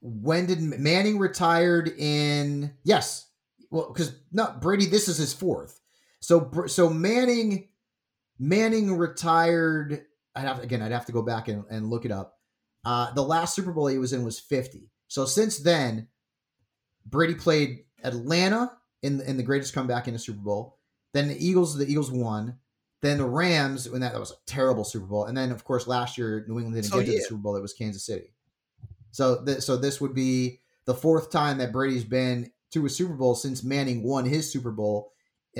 When did Manning retired in... Yes. Well, because no, Brady, this is his fourth. So so Manning Manning retired... I'd have, again, I'd have to go back and, and look it up. Uh, the last Super Bowl he was in was fifty. So since then, Brady played Atlanta in, in the greatest comeback in a Super Bowl. Then the Eagles, the Eagles won. Then the Rams, when that, that was a terrible Super Bowl. And then, of course, last year, New England didn't so, get to yeah. the Super Bowl. It was Kansas City. So th- so this would be the fourth time that Brady's been to a Super Bowl since Manning won his Super Bowl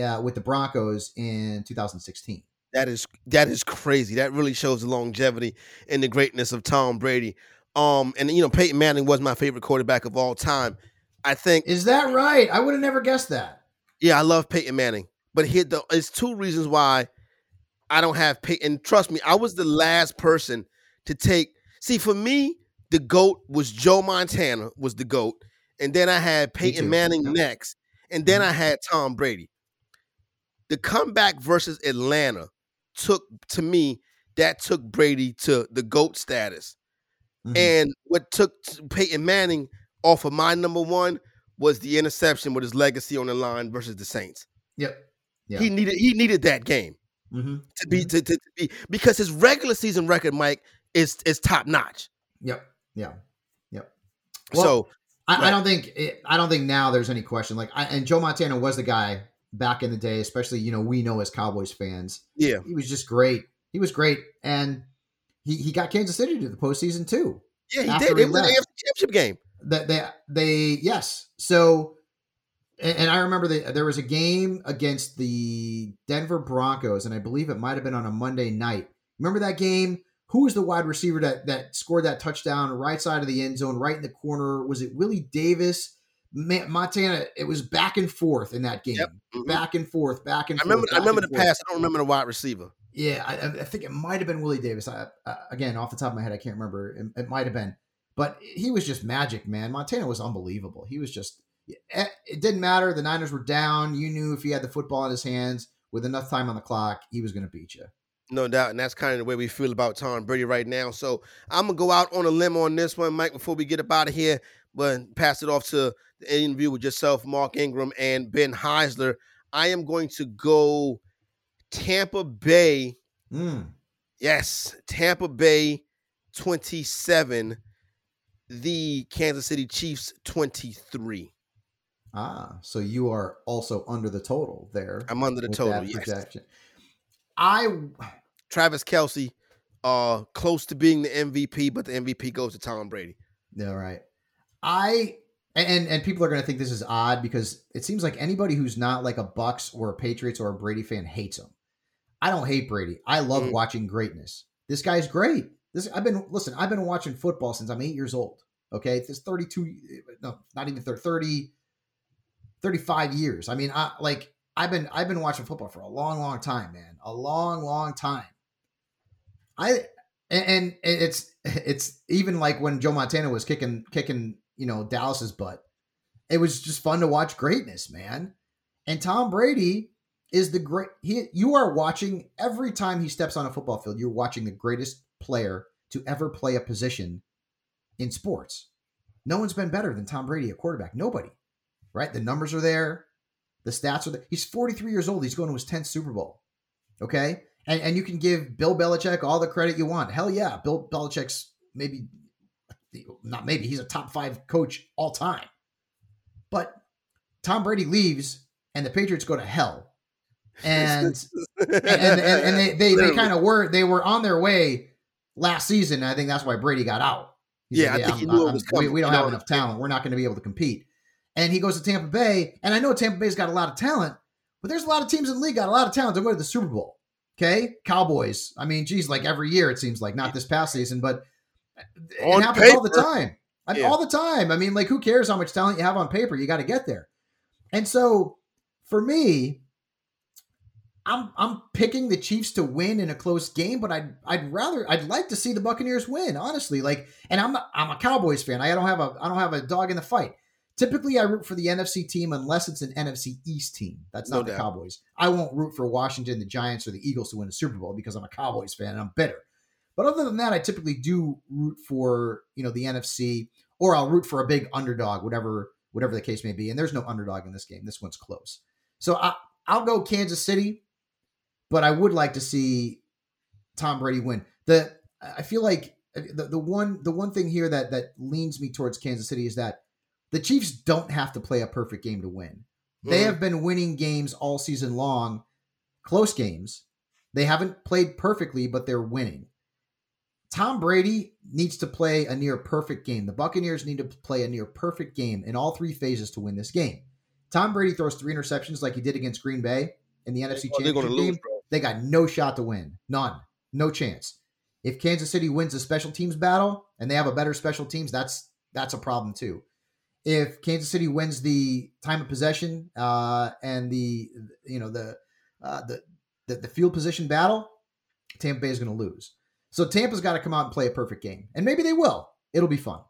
uh, with the Broncos in two thousand sixteen. That is that is crazy. That really shows the longevity and the greatness of Tom Brady. Um, and, you know, Peyton Manning was my favorite quarterback of all time, I think. Is that right? I would have never guessed that. Yeah, I love Peyton Manning. But here, the, it's two reasons why I don't have pick, and trust me, I was the last person to take. See, for me, the GOAT was Joe Montana was the GOAT, and then I had Peyton Manning next, and then I had Tom Brady. The comeback versus Atlanta took, to me, that took Brady to the GOAT status, mm-hmm. and what took Peyton Manning off of my number one was the interception with his legacy on the line versus the Saints. Yep, yep. he needed he needed that game. Mm-hmm. To be to, to, to be because his regular season record, Mike, is is top notch. Yep, yeah, yep. Well, so I, right. I don't think it, I don't think now there's any question. Like, I, and Joe Montana was the guy back in the day, especially you know we know as Cowboys fans. Yeah, he was just great. He was great, and he, he got Kansas City to the postseason too. Yeah, he did. They won the A F C Championship game. That they, they they yes so. And I remember the, there was a game against the Denver Broncos, and I believe it might have been on a Monday night. Remember that game? Who was the wide receiver that, that scored that touchdown right side of the end zone, right in the corner? Was it Willie Davis? Montana, it was back and forth in that game. Yep. Mm-hmm. Back and forth, back and forth. I remember, I remember the forth. pass. I don't remember the wide receiver. Yeah, I, I think it might have been Willie Davis. I, uh, again, off the top of my head, I can't remember. It, it might have been. But he was just magic, man. Montana was unbelievable. He was just... It didn't matter. The Niners were down. You knew if he had the football in his hands with enough time on the clock, he was going to beat you. No doubt. And that's kind of the way we feel about Tom Brady right now. So I'm going to go out on a limb on this one, Mike, before we get up out of here, but pass it off to the interview with yourself, Mark Ingram, and Ben Heisler. I am going to go Tampa Bay. Mm. Yes. Tampa Bay twenty-seven, the Kansas City Chiefs twenty-three. Ah, so you are also under the total there. I'm under the total, yes. I Travis Kelce, uh, close to being the M V P, but the M V P goes to Tom Brady. All right. I and and people are going to think this is odd because it seems like anybody who's not like a Bucs or a Patriots or a Brady fan hates him. I don't hate Brady. I love mm-hmm. watching greatness. This guy's great. This I've been listen. I've been watching football since I'm eight years old. Okay, this thirty-two. No, not even thirty. thirty-five years. I mean, I like I've been I've been watching football for a long, long time, man. A long, long time. I and, and it's it's even like when Joe Montana was kicking kicking, you know, Dallas's butt. It was just fun to watch greatness, man. And Tom Brady is the great. He, you are watching every time he steps on a football field, you're watching the greatest player to ever play a position in sports. No one's been better than Tom Brady at quarterback. Nobody, right? The numbers are there. The stats are there. He's forty-three years old. He's going to his tenth Super Bowl. Okay. And, and you can give Bill Belichick all the credit you want. Hell yeah. Bill Belichick's maybe not, maybe he's a top five coach all time, but Tom Brady leaves and the Patriots go to hell. And, and, and, and they, they, they kind of were, they were on their way last season. I think that's why Brady got out. He yeah. Said, yeah I think he knew it was coming. We, we don't have enough talent. We're not going to be able to compete. And he goes to Tampa Bay. And I know Tampa Bay's got a lot of talent, but there's a lot of teams in the league got a lot of talent. They'll go to the Super Bowl. Okay. Cowboys. I mean, geez, like every year it seems like, not this past season, but it on happens paper. all the time. I mean, yeah. All the time. I mean, like, who cares how much talent you have on paper? You got to get there. And so for me, I'm I'm picking the Chiefs to win in a close game, but I'd I'd rather I'd like to see the Buccaneers win, honestly. Like, and I'm not, I'm a Cowboys fan. I don't have a I don't have a dog in the fight. Typically, I root for the N F C team unless it's an N F C East team. That's not no the doubt. Cowboys. I won't root for Washington, the Giants, or the Eagles to win the Super Bowl because I'm a Cowboys fan and I'm bitter. But other than that, I typically do root for, you know, the N F C, or I'll root for a big underdog, whatever whatever the case may be. And there's no underdog in this game. This one's close. So I, I'll go Kansas City, but I would like to see Tom Brady win. The I feel like the, the one the one thing here that that leans me towards Kansas City is that the Chiefs don't have to play a perfect game to win. They mm. have been winning games all season long, close games. They haven't played perfectly, but they're winning. Tom Brady needs to play a near perfect game. The Buccaneers need to play a near perfect game in all three phases to win this game. Tom Brady throws three interceptions like he did against Green Bay in the N F C oh, Championship lose, game. Bro. They got no shot to win. None. No chance. If Kansas City wins a special teams battle and they have a better special teams, that's that's a problem too. If Kansas City wins the time of possession uh, and the you know the, uh, the the the field position battle, Tampa Bay is going to lose. So Tampa's got to come out and play a perfect game, and maybe they will. It'll be fun.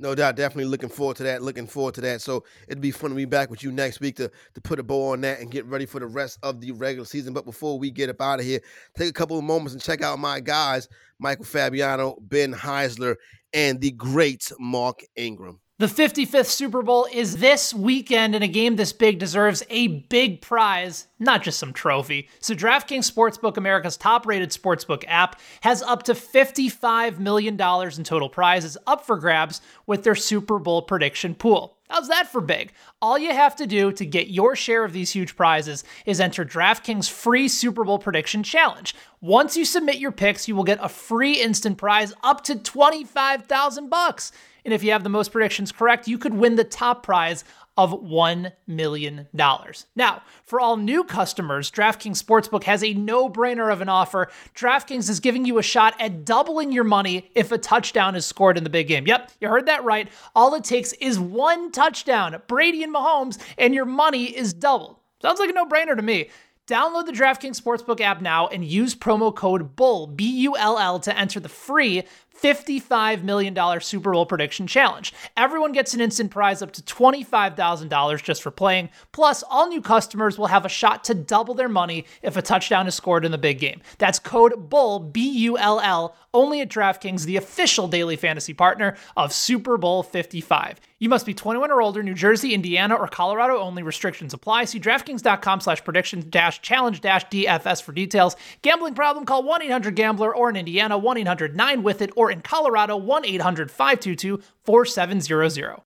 No doubt, definitely looking forward to that. Looking forward to that. So it'd be fun to be back with you next week to to put a bow on that and get ready for the rest of the regular season. But before we get up out of here, take a couple of moments and check out my guys, Michael Fabiano, Ben Heisler, and the great Mark Ingram. The fifty-fifth Super Bowl is this weekend, and a game this big deserves a big prize, not just some trophy. So DraftKings Sportsbook, America's top-rated sportsbook app, has up to fifty-five million dollars in total prizes up for grabs with their Super Bowl prediction pool. How's that for big? All you have to do to get your share of these huge prizes is enter DraftKings' free Super Bowl prediction challenge. Once you submit your picks, you will get a free instant prize up to twenty-five thousand dollars. And if you have the most predictions correct, you could win the top prize of one million dollars. Now, for all new customers, DraftKings Sportsbook has a no-brainer of an offer. DraftKings is giving you a shot at doubling your money if a touchdown is scored in the big game. Yep, you heard that right. All it takes is one touchdown, Brady and Mahomes, and your money is doubled. Sounds like a no-brainer to me. Download the DraftKings Sportsbook app now and use promo code BULL, B U L L, to enter the free fifty-five million dollars Super Bowl prediction challenge. Everyone gets an instant prize up to twenty-five thousand dollars just for playing. Plus, all new customers will have a shot to double their money if a touchdown is scored in the big game. That's code BULL, B U L L, only at DraftKings, the official daily fantasy partner of Super Bowl fifty-five. You must be twenty-one or older, New Jersey, Indiana, or Colorado only. Restrictions apply. See DraftKings.com slash prediction dash challenge dash DFS for details. Gambling problem? Call one eight hundred gambler or in Indiana, one eight hundred nine with it, or in Colorado, one eight hundred five two two four seven zero zero.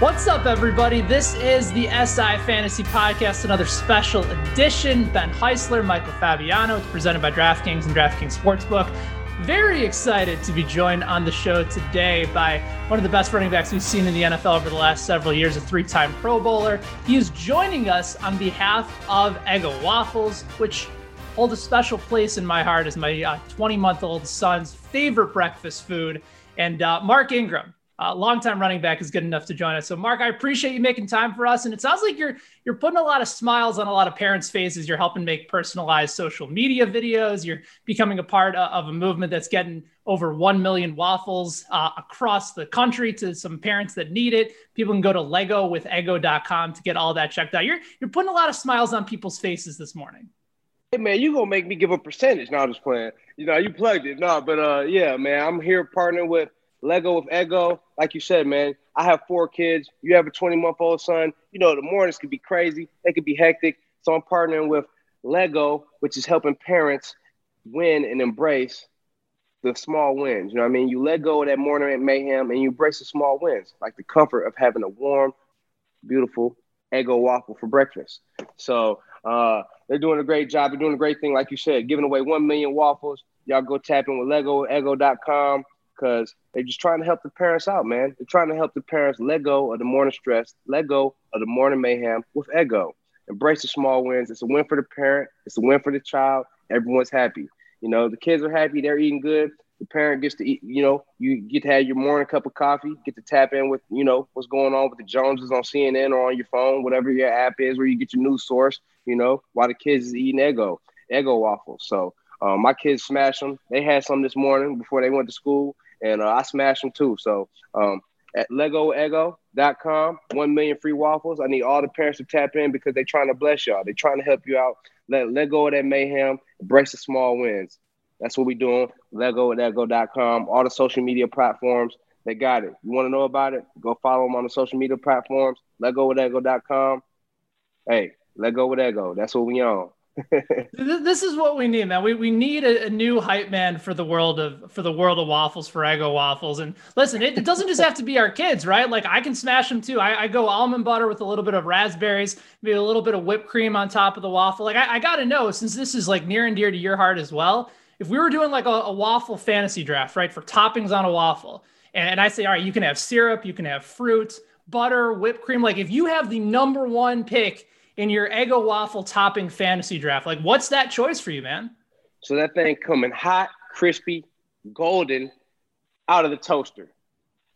What's up, everybody? This is the S I Fantasy Podcast, another special edition. Ben Heisler, Michael Fabiano. It's presented by DraftKings and DraftKings Sportsbook. Very excited to be joined on the show today by one of the best running backs we've seen in the N F L over the last several years, a three-time Pro Bowler. He is joining us on behalf of Eggo Waffles, which holds a special place in my heart as my uh, twenty-month-old son's favorite breakfast food. And uh, Mark Ingram. uh, longtime running back, is good enough to join us. So, Mark, I appreciate you making time for us. And it sounds like you're you're putting a lot of smiles on a lot of parents' faces. You're helping make personalized social media videos. You're becoming a part of a movement that's getting over one million waffles uh, across the country to some parents that need it. People can go to lego with ego dot com to get all that checked out. You're you're putting a lot of smiles on people's faces this morning. Hey, man, you going to make me give a percentage. No, I'm just playing. You know, you plugged it. No, but, uh, yeah, man, I'm here partnering with Lego with Ego. Like you said, man, I have four kids. You have a twenty-month-old son. You know, the mornings could be crazy. They could be hectic. So I'm partnering with Lego, which is helping parents win and embrace the small wins. You know what I mean? You let go of that morning mayhem and you embrace the small wins, like the comfort of having a warm, beautiful Eggo waffle for breakfast. So uh, they're doing a great job. They're doing a great thing, like you said, giving away one million waffles. Y'all go tap in with Lego, Eggo dot com, because they're just trying to help the parents out, man. They're trying to help the parents let go of the morning stress, let go of the morning mayhem with Eggo. Embrace the small wins. It's a win for the parent. It's a win for the child. Everyone's happy. You know, the kids are happy. They're eating good. The parent gets to eat, you know, you get to have your morning cup of coffee, get to tap in with, you know, what's going on with the Joneses on C N N or on your phone, whatever your app is where you get your news source, you know, while the kids is eating Eggo, Eggo waffles. So um, my kids smashed them. They had some this morning before they went to school, and uh, I smashed them too. So um, at lego eggo dot com, one million free waffles. I need all the parents to tap in because they're trying to bless y'all. They're trying to help you out. Let, let go of that mayhem, embrace the small wins. That's what we're doing. lego with ego dot com, all the social media platforms, they got it. You want to know about it? Go follow them on the social media platforms, lego with ego dot com. Hey, Lego with Ego. That's what we on. This is what we need, man. We we need a, a new hype man for the world of for the world of waffles, for Eggo waffles. And listen, it, it doesn't just have to be our kids, right? Like I can smash them too. I, I go almond butter with a little bit of raspberries, maybe a little bit of whipped cream on top of the waffle. Like I, I got to know, since this is like near and dear to your heart as well, if we were doing like a, a waffle fantasy draft, right, for toppings on a waffle, and, and I say, all right, you can have syrup, you can have fruit, butter, whipped cream. Like if you have the number one pick in your Eggo waffle topping fantasy draft, like what's that choice for you, man? So that thing coming hot, crispy, golden, out of the toaster.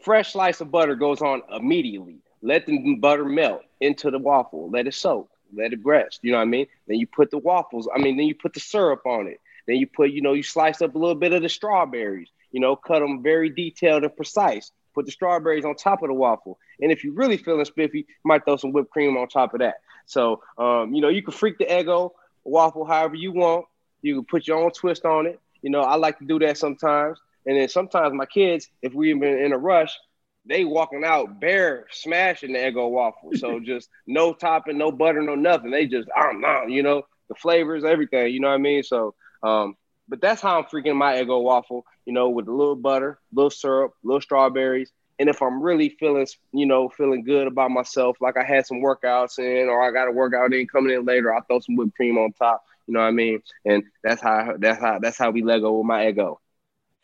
Fresh slice of butter goes on immediately. Let the butter melt into the waffle. Let it soak. Let it rest. You know what I mean? Then you put the waffles. I mean, then you put the syrup on it. Then you put, you know, you slice up a little bit of the strawberries, you know, cut them very detailed and precise. Put the strawberries on top of the waffle. And if you're really feeling spiffy, you might throw some whipped cream on top of that. So, um, you know, you can freak the Eggo waffle however you want. You can put your own twist on it. You know, I like to do that sometimes. And then sometimes my kids, if we've been in a rush, they walking out bare smashing the Eggo waffle. So just no topping, no butter, no nothing. They just, I'm not, you know, the flavors, everything, you know what I mean? So, Um, but that's how I'm freaking my Eggo waffle, you know, with a little butter, little syrup, little strawberries. And if I'm really feeling, you know, feeling good about myself, like I had some workouts in, or I got a workout in coming in later, I'll throw some whipped cream on top. You know what I mean? And that's how, that's how, that's how we Lego with my Eggo.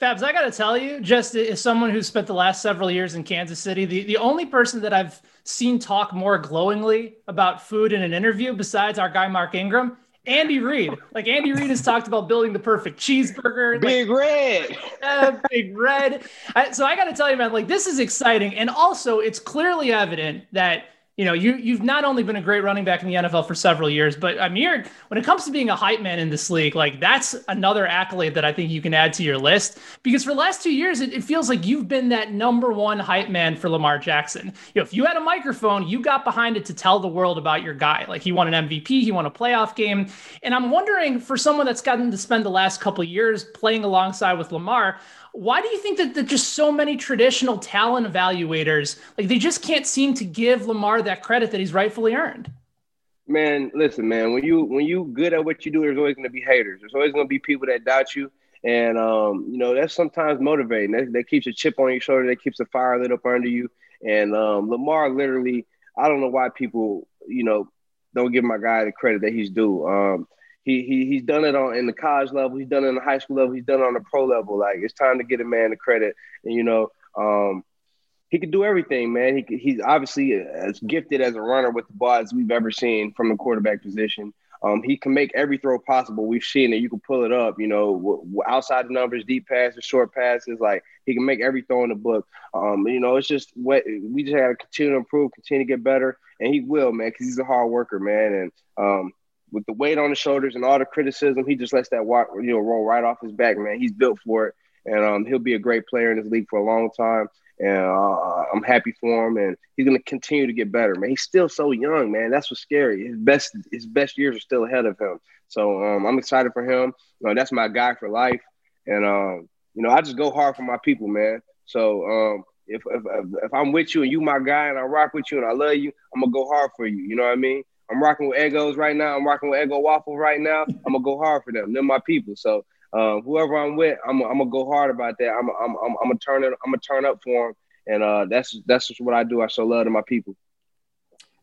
Fabs, I got to tell you, just as someone who's spent the last several years in Kansas City, the, the only person that I've seen talk more glowingly about food in an interview besides our guy, Mark Ingram, Andy Reid. Like Andy Reid has talked about building the perfect cheeseburger. Big like, red. Uh, big red. I, so I got to tell you, man, like this is exciting. And also it's clearly evident that, you know, you, you've not only been a great running back in the N F L for several years, but I mean, you're, when it comes to being a hype man in this league, like that's another accolade that I think you can add to your list, because for the last two years, it, it feels like you've been that number one hype man for Lamar Jackson. You know, if you had a microphone, you got behind it to tell the world about your guy. Like he won an M V P, he won a playoff game. And I'm wondering, for someone that's gotten to spend the last couple of years playing alongside with Lamar, why do you think that, that just so many traditional talent evaluators, like they just can't seem to give Lamar that credit that he's rightfully earned? Man, listen, man, when you when you good at what you do, there's always going to be haters. There's always going to be people that doubt you. And, um, you know, that's sometimes motivating. That, that keeps a chip on your shoulder. That keeps the fire lit up under you. And um, Lamar literally, I don't know why people, you know, don't give my guy the credit that he's due. Um He, he he's done it on in the college level. He's done it on the high school level. He's done it on the pro level. Like, it's time to get a man the credit. And, you know, um, he could do everything, man. He could, he's obviously as gifted as a runner with the ball as we've ever seen from the quarterback position. Um, he can make every throw possible. We've seen it. You can pull it up, you know, w- w- outside the numbers, deep passes, short passes. Like, he can make every throw in the book. Um, you know, it's just what we just got to continue to improve, continue to get better. And he will, man, because he's a hard worker, man. And um, with the weight on his shoulders and all the criticism, he just lets that walk, you know, roll right off his back, man. He's built for it. And um, he'll be a great player in this league for a long time. And uh, I'm happy for him, and he's going to continue to get better, man. He's still so young, man. That's what's scary. His best his best years are still ahead of him. So um, I'm excited for him. You know, that's my guy for life. And, um, you know, I just go hard for my people, man. So um, if, if if I'm with you and you my guy and I rock with you and I love you, I'm going to go hard for you. You know what I mean? I'm rocking with Eggos right now. I'm rocking with Eggo Waffle right now. I'm going to go hard for them. They're my people. So. Uh, whoever I'm with, I'm, I'm gonna go hard about that. I'm, I'm, I'm, I'm gonna turn it. I'm gonna turn up for him, and uh, that's that's just what I do. I show love to my people.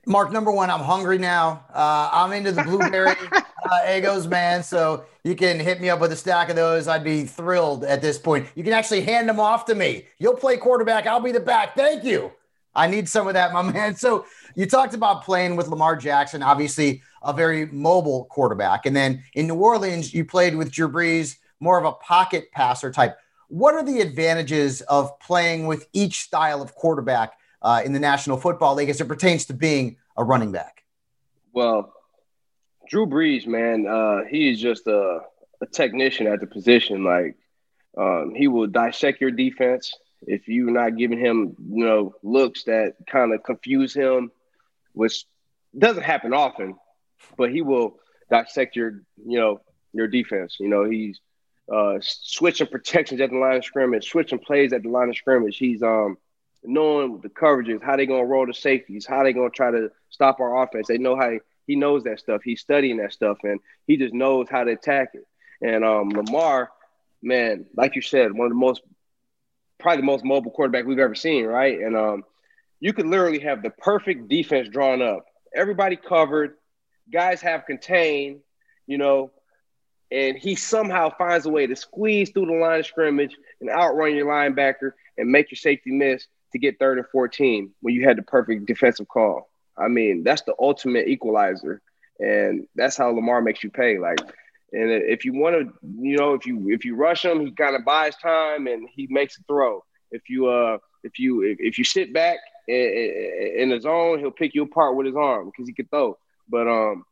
Mark, number one, I'm hungry now. Uh, I'm into the blueberry uh, Eggos, man. So you can hit me up with a stack of those. I'd be thrilled at this point. You can actually hand them off to me. You'll play quarterback. I'll be the back. Thank you. I need some of that, my man. So you talked about playing with Lamar Jackson, obviously a very mobile quarterback. And then in New Orleans, you played with Drew Brees, more of a pocket passer type. What are the advantages of playing with each style of quarterback uh, in the National Football League as it pertains to being a running back? Well, Drew Brees, man, uh, he is just a, a technician at the position. Like, um, he will dissect your defense. If you're not giving him, you know, looks that kind of confuse him, which doesn't happen often, but he will dissect your, you know, your defense. You know, he's uh, switching protections at the line of scrimmage, switching plays at the line of scrimmage. He's um, knowing the coverages, how they're going to roll the safeties, how they're going to try to stop our offense. They know how he, he knows that stuff. He's studying that stuff, and he just knows how to attack it. And um, Lamar, man, like you said, one of the most probably the most mobile quarterback we've ever seen, right? And um, you could literally have the perfect defense drawn up. Everybody covered, guys have contained, you know, and he somehow finds a way to squeeze through the line of scrimmage and outrun your linebacker and make your safety miss to get third and fourteen when you had the perfect defensive call. I mean, that's the ultimate equalizer, and that's how Lamar makes you pay. Like, and if you want to, you know, if you if you rush him, he kind of buys time and he makes a throw. If you uh if you if, if you sit back in the zone, he'll pick you apart with his arm because he can throw. But um,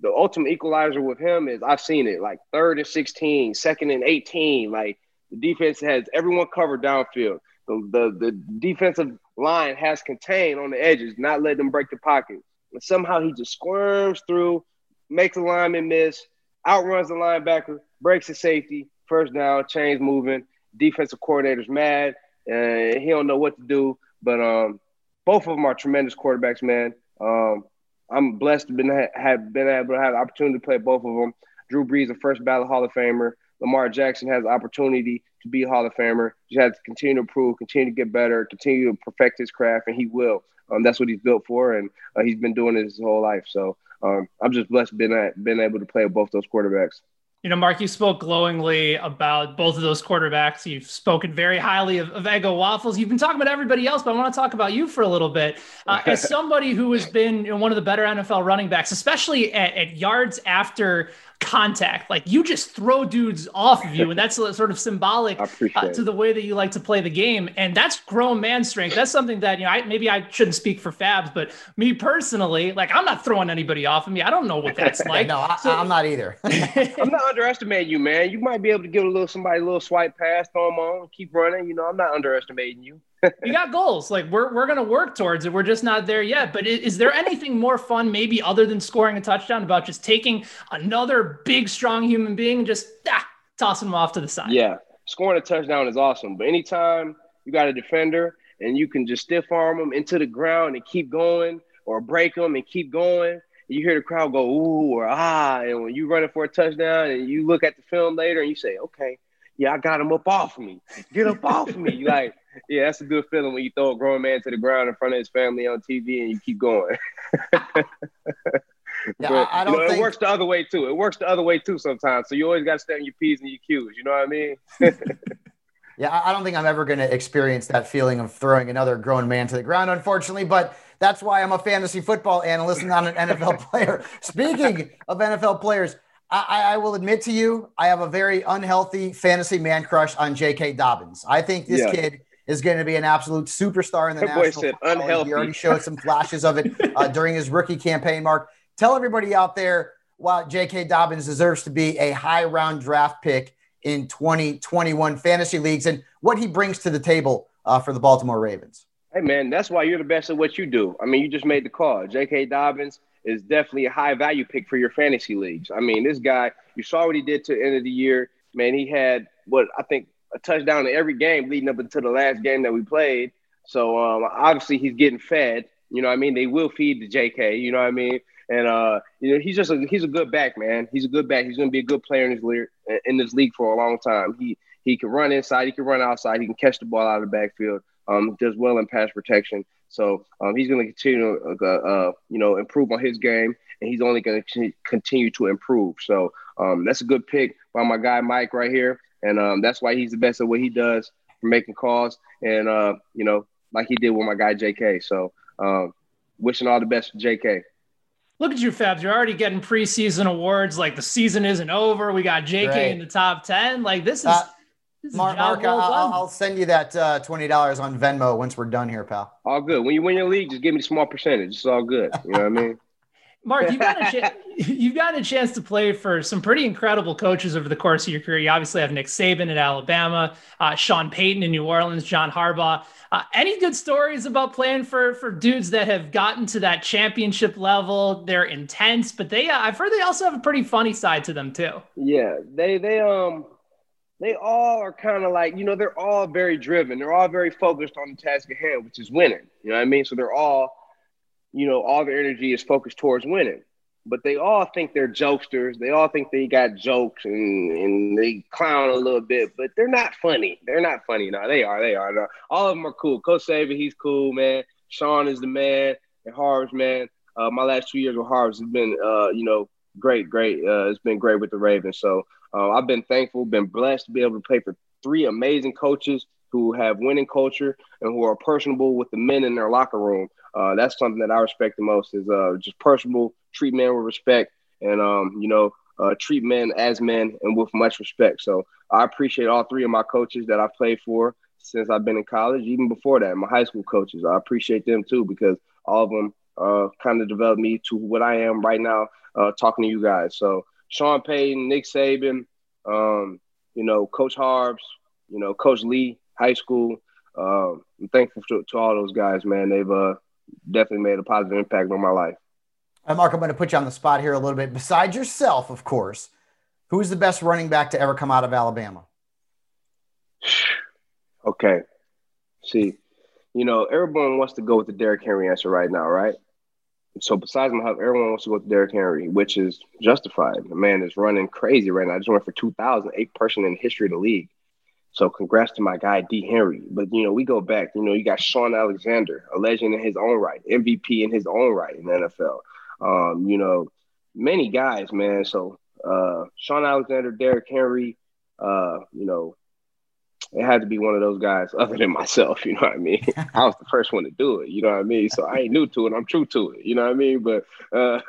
the ultimate equalizer with him is I've seen it like third and sixteen, second and eighteen. Like, the defense has everyone covered downfield. The the, the defensive line has contained on the edges, not letting them break the pocket. And somehow he just squirms through, makes a lineman miss, outruns the linebacker, breaks the safety, first down, chains moving, defensive coordinator's mad, and he don't know what to do. But um, both of them are tremendous quarterbacks, man. Um, I'm blessed to been ha- have been able to have the opportunity to play both of them. Drew Brees, a first ballot Hall of Famer. Lamar Jackson has the opportunity to be a Hall of Famer. He has to continue to improve, continue to get better, continue to perfect his craft, and he will. Um, that's what he's built for, and uh, he's been doing it his whole life. So um, I'm just blessed being at, being able to play with both those quarterbacks. You know, Mark, you spoke glowingly about both of those quarterbacks. You've spoken very highly of, of Eggo Waffles. You've been talking about everybody else, but I want to talk about you for a little bit. Uh, as somebody who has been, you know, one of the better N F L running backs, especially at, at yards after contact, like, you just throw dudes off of you, and that's sort of symbolic uh, to the way that you like to play the game, and that's grown man strength. That's something that, you know, I, maybe I shouldn't speak for Fabs, but me personally, like, I'm not throwing anybody off of me. I don't know what that's like. no, I, so, I'm not either. I'm not underestimating you, man. You might be able to give a little somebody a little swipe pass, throw them on, keep running. You know, I'm not underestimating you. You got goals. Like, we're we're going to work towards it. We're just not there yet. But is, is there anything more fun, maybe other than scoring a touchdown, about just taking another big, strong human being and just ah, tossing them off to the side? Yeah. Scoring a touchdown is awesome. But anytime you got a defender and you can just stiff arm them into the ground and keep going, or break them and keep going, you hear the crowd go, ooh, or ah. And when you're running for a touchdown and you look at the film later and you say, okay, yeah, I got him up off me. Get up off me. You like, yeah, that's a good feeling when you throw a grown man to the ground in front of his family on T V and you keep going. Yeah, but, I don't you know, think... It works the other way, too. It works the other way, too, sometimes. So you always got to stay on your P's and your Q's. You know what I mean? Yeah, I don't think I'm ever going to experience that feeling of throwing another grown man to the ground, unfortunately. But That's why I'm a fantasy football analyst and not an N F L player. Speaking of N F L players, I, I will admit to you, I have a very unhealthy fantasy man crush on J K. Dobbins. I think this yeah. kid is going to be an absolute superstar in the Her national football. He already showed some flashes of it uh, during his rookie campaign, Mark. Tell everybody out there why J K. Dobbins deserves to be a high-round draft pick in twenty twenty-one fantasy leagues and what he brings to the table uh, for the Baltimore Ravens. Hey, man, that's why you're the best at what you do. I mean, you just made the call. J K. Dobbins is definitely a high-value pick for your fantasy leagues. I mean, this guy, you saw what he did to the end of the year. Man, he had, what, I think a touchdown in every game leading up until the last game that we played. So, um, obviously, he's getting fed. You know what I mean? They will feed to J K, you know what I mean? And, uh, you know, he's just a, he's a good back, man. He's a good back. He's going to be a good player in this, le- in this league for a long time. He he can run inside. He can run outside. He can catch the ball out of the backfield. Um, does well in pass protection. So um, he's going to continue to, uh, uh, you know, improve on his game, and he's only going to continue to improve. So um, that's a good pick by my guy Mike right here, and um, that's why he's the best at what he does, for making calls, and, uh, you know, like he did with my guy J K. So um, wishing all the best for J K. Look at you, Fabs. You're already getting preseason awards. Like, the season isn't over. We got J K Great. in the top ten. Like, this is uh, – Mark, Mark well I'll, I'll send you that uh, twenty dollars on Venmo once we're done here, pal. All good. When you win your league, just give me a small percentage. It's all good. You know what I mean? Mark, you've got, a ch- you've got a chance to play for some pretty incredible coaches over the course of your career. You obviously have Nick Saban at Alabama, uh, Sean Payton in New Orleans, John Harbaugh. Uh, any good stories about playing for for dudes that have gotten to that championship level? They're intense, but they uh, I've heard they also have a pretty funny side to them too. Yeah, they they um they all are kind of like, you know, they're all very driven. They're all very focused on the task at hand, which is winning. You know what I mean? So they're all, you know, all their energy is focused towards winning. But they all think they're jokesters. They all think they got jokes and, and they clown a little bit, but they're not funny. They're not funny. No, they are. They are. No. All of them are cool. Coach Saban, he's cool, man. Sean is the man. And Harv's, man. Uh, my last two years with Harv's has been, uh, you know, great, great. Uh, it's been great with the Ravens. So uh, I've been thankful, been blessed to be able to play for three amazing coaches who have winning culture and who are personable with the men in their locker room. Uh, that's something that I respect the most is uh, just personable, treat men with respect, and, um, you know, uh, treat men as men and with much respect. So I appreciate all three of my coaches that I played for since I've been in college, even before that, my high school coaches. I appreciate them too, because all of them uh, kind of developed me to what I am right now uh, talking to you guys. So Sean Payton, Nick Saban, um, you know, Coach Harbs, you know, Coach Lee, high school. Um, I'm thankful to, to all those guys, man. They've uh, definitely made a positive impact on my life. All right, Mark, I'm going to put you on the spot here a little bit. Besides yourself, of course, who is the best running back to ever come out of Alabama? Okay. See, you know, everyone wants to go with the Derrick Henry answer right now, right? So besides my hub, everyone wants to go to Derrick Henry, which is justified. The man is running crazy right now. I just went for two thousand, eighth person in the history of the league. So congrats to my guy, D. Henry. But, you know, we go back. You know, you got Sean Alexander, a legend in his own right, M V P in his own right in the N F L. Um, you know, many guys, man. So uh, Sean Alexander, Derrick Henry, uh, you know, it had to be one of those guys other than myself. You know what I mean? I was the first one to do it. You know what I mean? So I ain't new to it. I'm true to it. You know what I mean? But uh,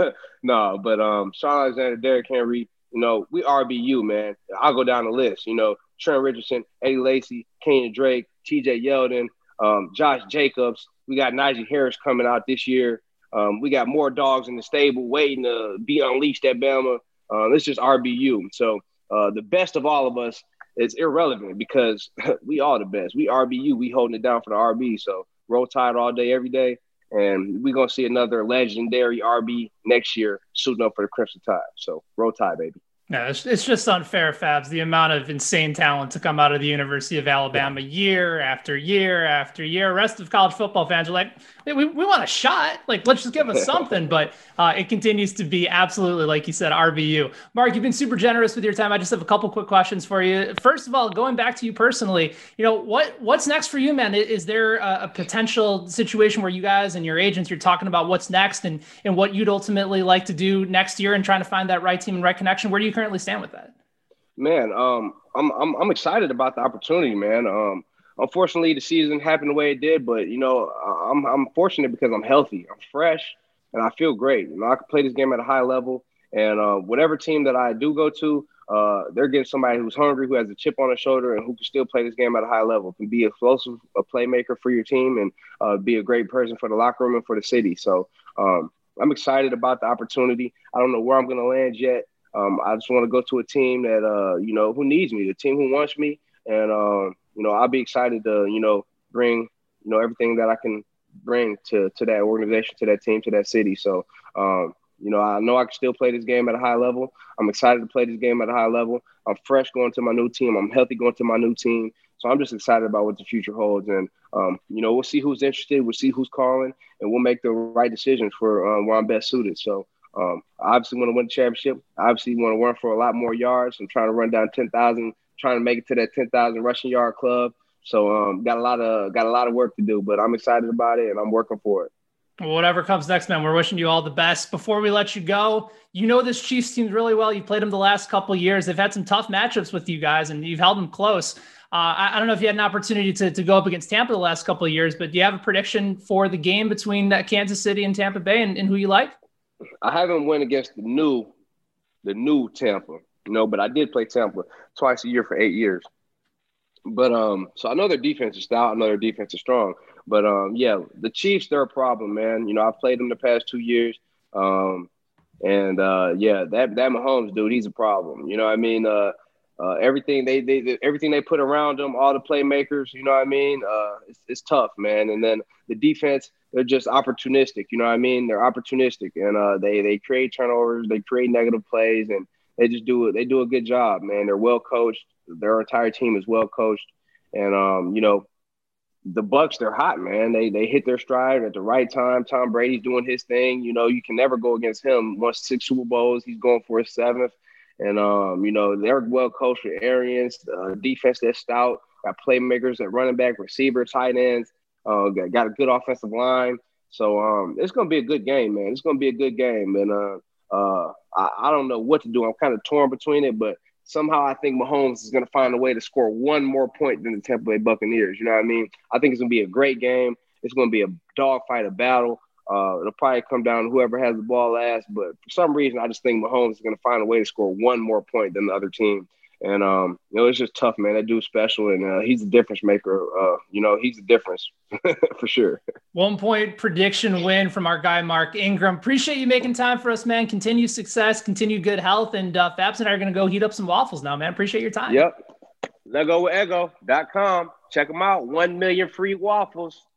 no, but um, Sean Alexander, Derrick Henry, you know, we R B U, man. I'll go down the list, you know. Trent Richardson, Eddie Lacy, Kenyon Drake, T J Yeldon, um, Josh Jacobs. We got Najee Harris coming out this year. Um, we got more dogs in the stable waiting to be unleashed at Bama. Uh, this is R B U. So uh, the best of all of us is irrelevant because we all the best. We R B U. We holding it down for the R B. So roll tide all day, every day. And we're going to see another legendary R B next year suiting up for the Crimson Tide. So roll tide, baby. No, it's, it's just unfair, Fabs, the amount of insane talent to come out of the University of Alabama yeah. year after year after year. Rest of college football fans are like, hey, we, we want a shot. Like, let's just give us something. But uh, it continues to be absolutely, like you said, R B U. Mark, you've been super generous with your time. I just have a couple quick questions for you. First of all, going back to you personally, you know, what what's next for you, man? Is there a, a potential situation where you guys and your agents, you're talking about what's next and, and what you'd ultimately like to do next year and trying to find that right team and right connection? Where do you currently stand with that? Man, um, I'm, I'm I'm excited about the opportunity, man. Um, unfortunately, the season happened the way it did. But, you know, I'm I'm fortunate because I'm healthy. I'm fresh, and I feel great. You know, I can play this game at a high level. And uh, whatever team that I do go to, uh, they're getting somebody who's hungry, who has a chip on their shoulder, and who can still play this game at a high level, can be a explosive, a playmaker for your team, and uh, be a great person for the locker room and for the city. So um, I'm excited about the opportunity. I don't know where I'm going to land yet. Um, I just want to go to a team that, uh, you know, who needs me, the team who wants me. And, uh, you know, I'll be excited to, you know, bring, you know, everything that I can bring to, to that organization, to that team, to that city. So, um, you know, I know I can still play this game at a high level. I'm excited to play this game at a high level. I'm fresh going to my new team. I'm healthy going to my new team. So I'm just excited about what the future holds. And, um, you know, we'll see who's interested. We'll see who's calling. And we'll make the right decisions for uh, where I'm best suited. So um, I obviously want to win the championship. I obviously want to run for a lot more yards. I'm trying to run down ten thousand, trying to make it to that ten thousand rushing yard club. So um, got a lot of got a lot of work to do. But I'm excited about it, and I'm working for it. Whatever comes next, man, we're wishing you all the best. Before we let you go, you know this Chiefs team really well. You played them the last couple of years. They've had some tough matchups with you guys, and you've held them close. Uh, I, I don't know if you had an opportunity to, to go up against Tampa the last couple of years, but do you have a prediction for the game between uh, Kansas City and Tampa Bay, and, and who you like? I haven't went against the new, the new Tampa, you know, but I did play Tampa twice a year for eight years. But um, so I know their defense is stout. I know their defense is strong. But, um, yeah, the Chiefs, they're a problem, man. You know, I've played them the past two years. Um, and, uh, yeah, that that Mahomes dude, he's a problem. You know what I mean? Uh, uh, everything they, they, they everything they put around him, all the playmakers, you know what I mean? Uh, it's, it's tough, man. And then the defense, they're just opportunistic. You know what I mean? They're opportunistic. And uh, they, they create turnovers. They create negative plays. And they just do it. They do a good job, man. They're well coached. Their entire team is well coached. And, um, you know, the Bucs, they're hot, man. They they hit their stride at the right time. Tom Brady's doing his thing. You know, you can never go against him. Won six Super Bowls. He's going for his seventh. And, um, you know, they're well coached with Arians, uh, defense that's stout, got playmakers at running back, receiver, tight ends, uh, got, got a good offensive line. So um, it's going to be a good game, man. It's going to be a good game. And uh, uh, I, I don't know what to do. I'm kind of torn between it, but somehow I think Mahomes is going to find a way to score one more point than the Tampa Bay Buccaneers. You know what I mean? I think it's going to be a great game. It's going to be a dogfight, a battle. Uh, it'll probably come down to whoever has the ball last. But for some reason, I just think Mahomes is going to find a way to score one more point than the other team. And, um, you know, it's just tough, man. That dude's special, and uh, he's a difference maker. Uh, you know, he's the difference for sure. One point prediction win from our guy, Mark Ingram. Appreciate you making time for us, man. Continue success, continue good health. And uh, Fabs and I are going to go heat up some waffles now, man. Appreciate your time. Yep. Lego with Ego dot com. Check them out. One million free waffles.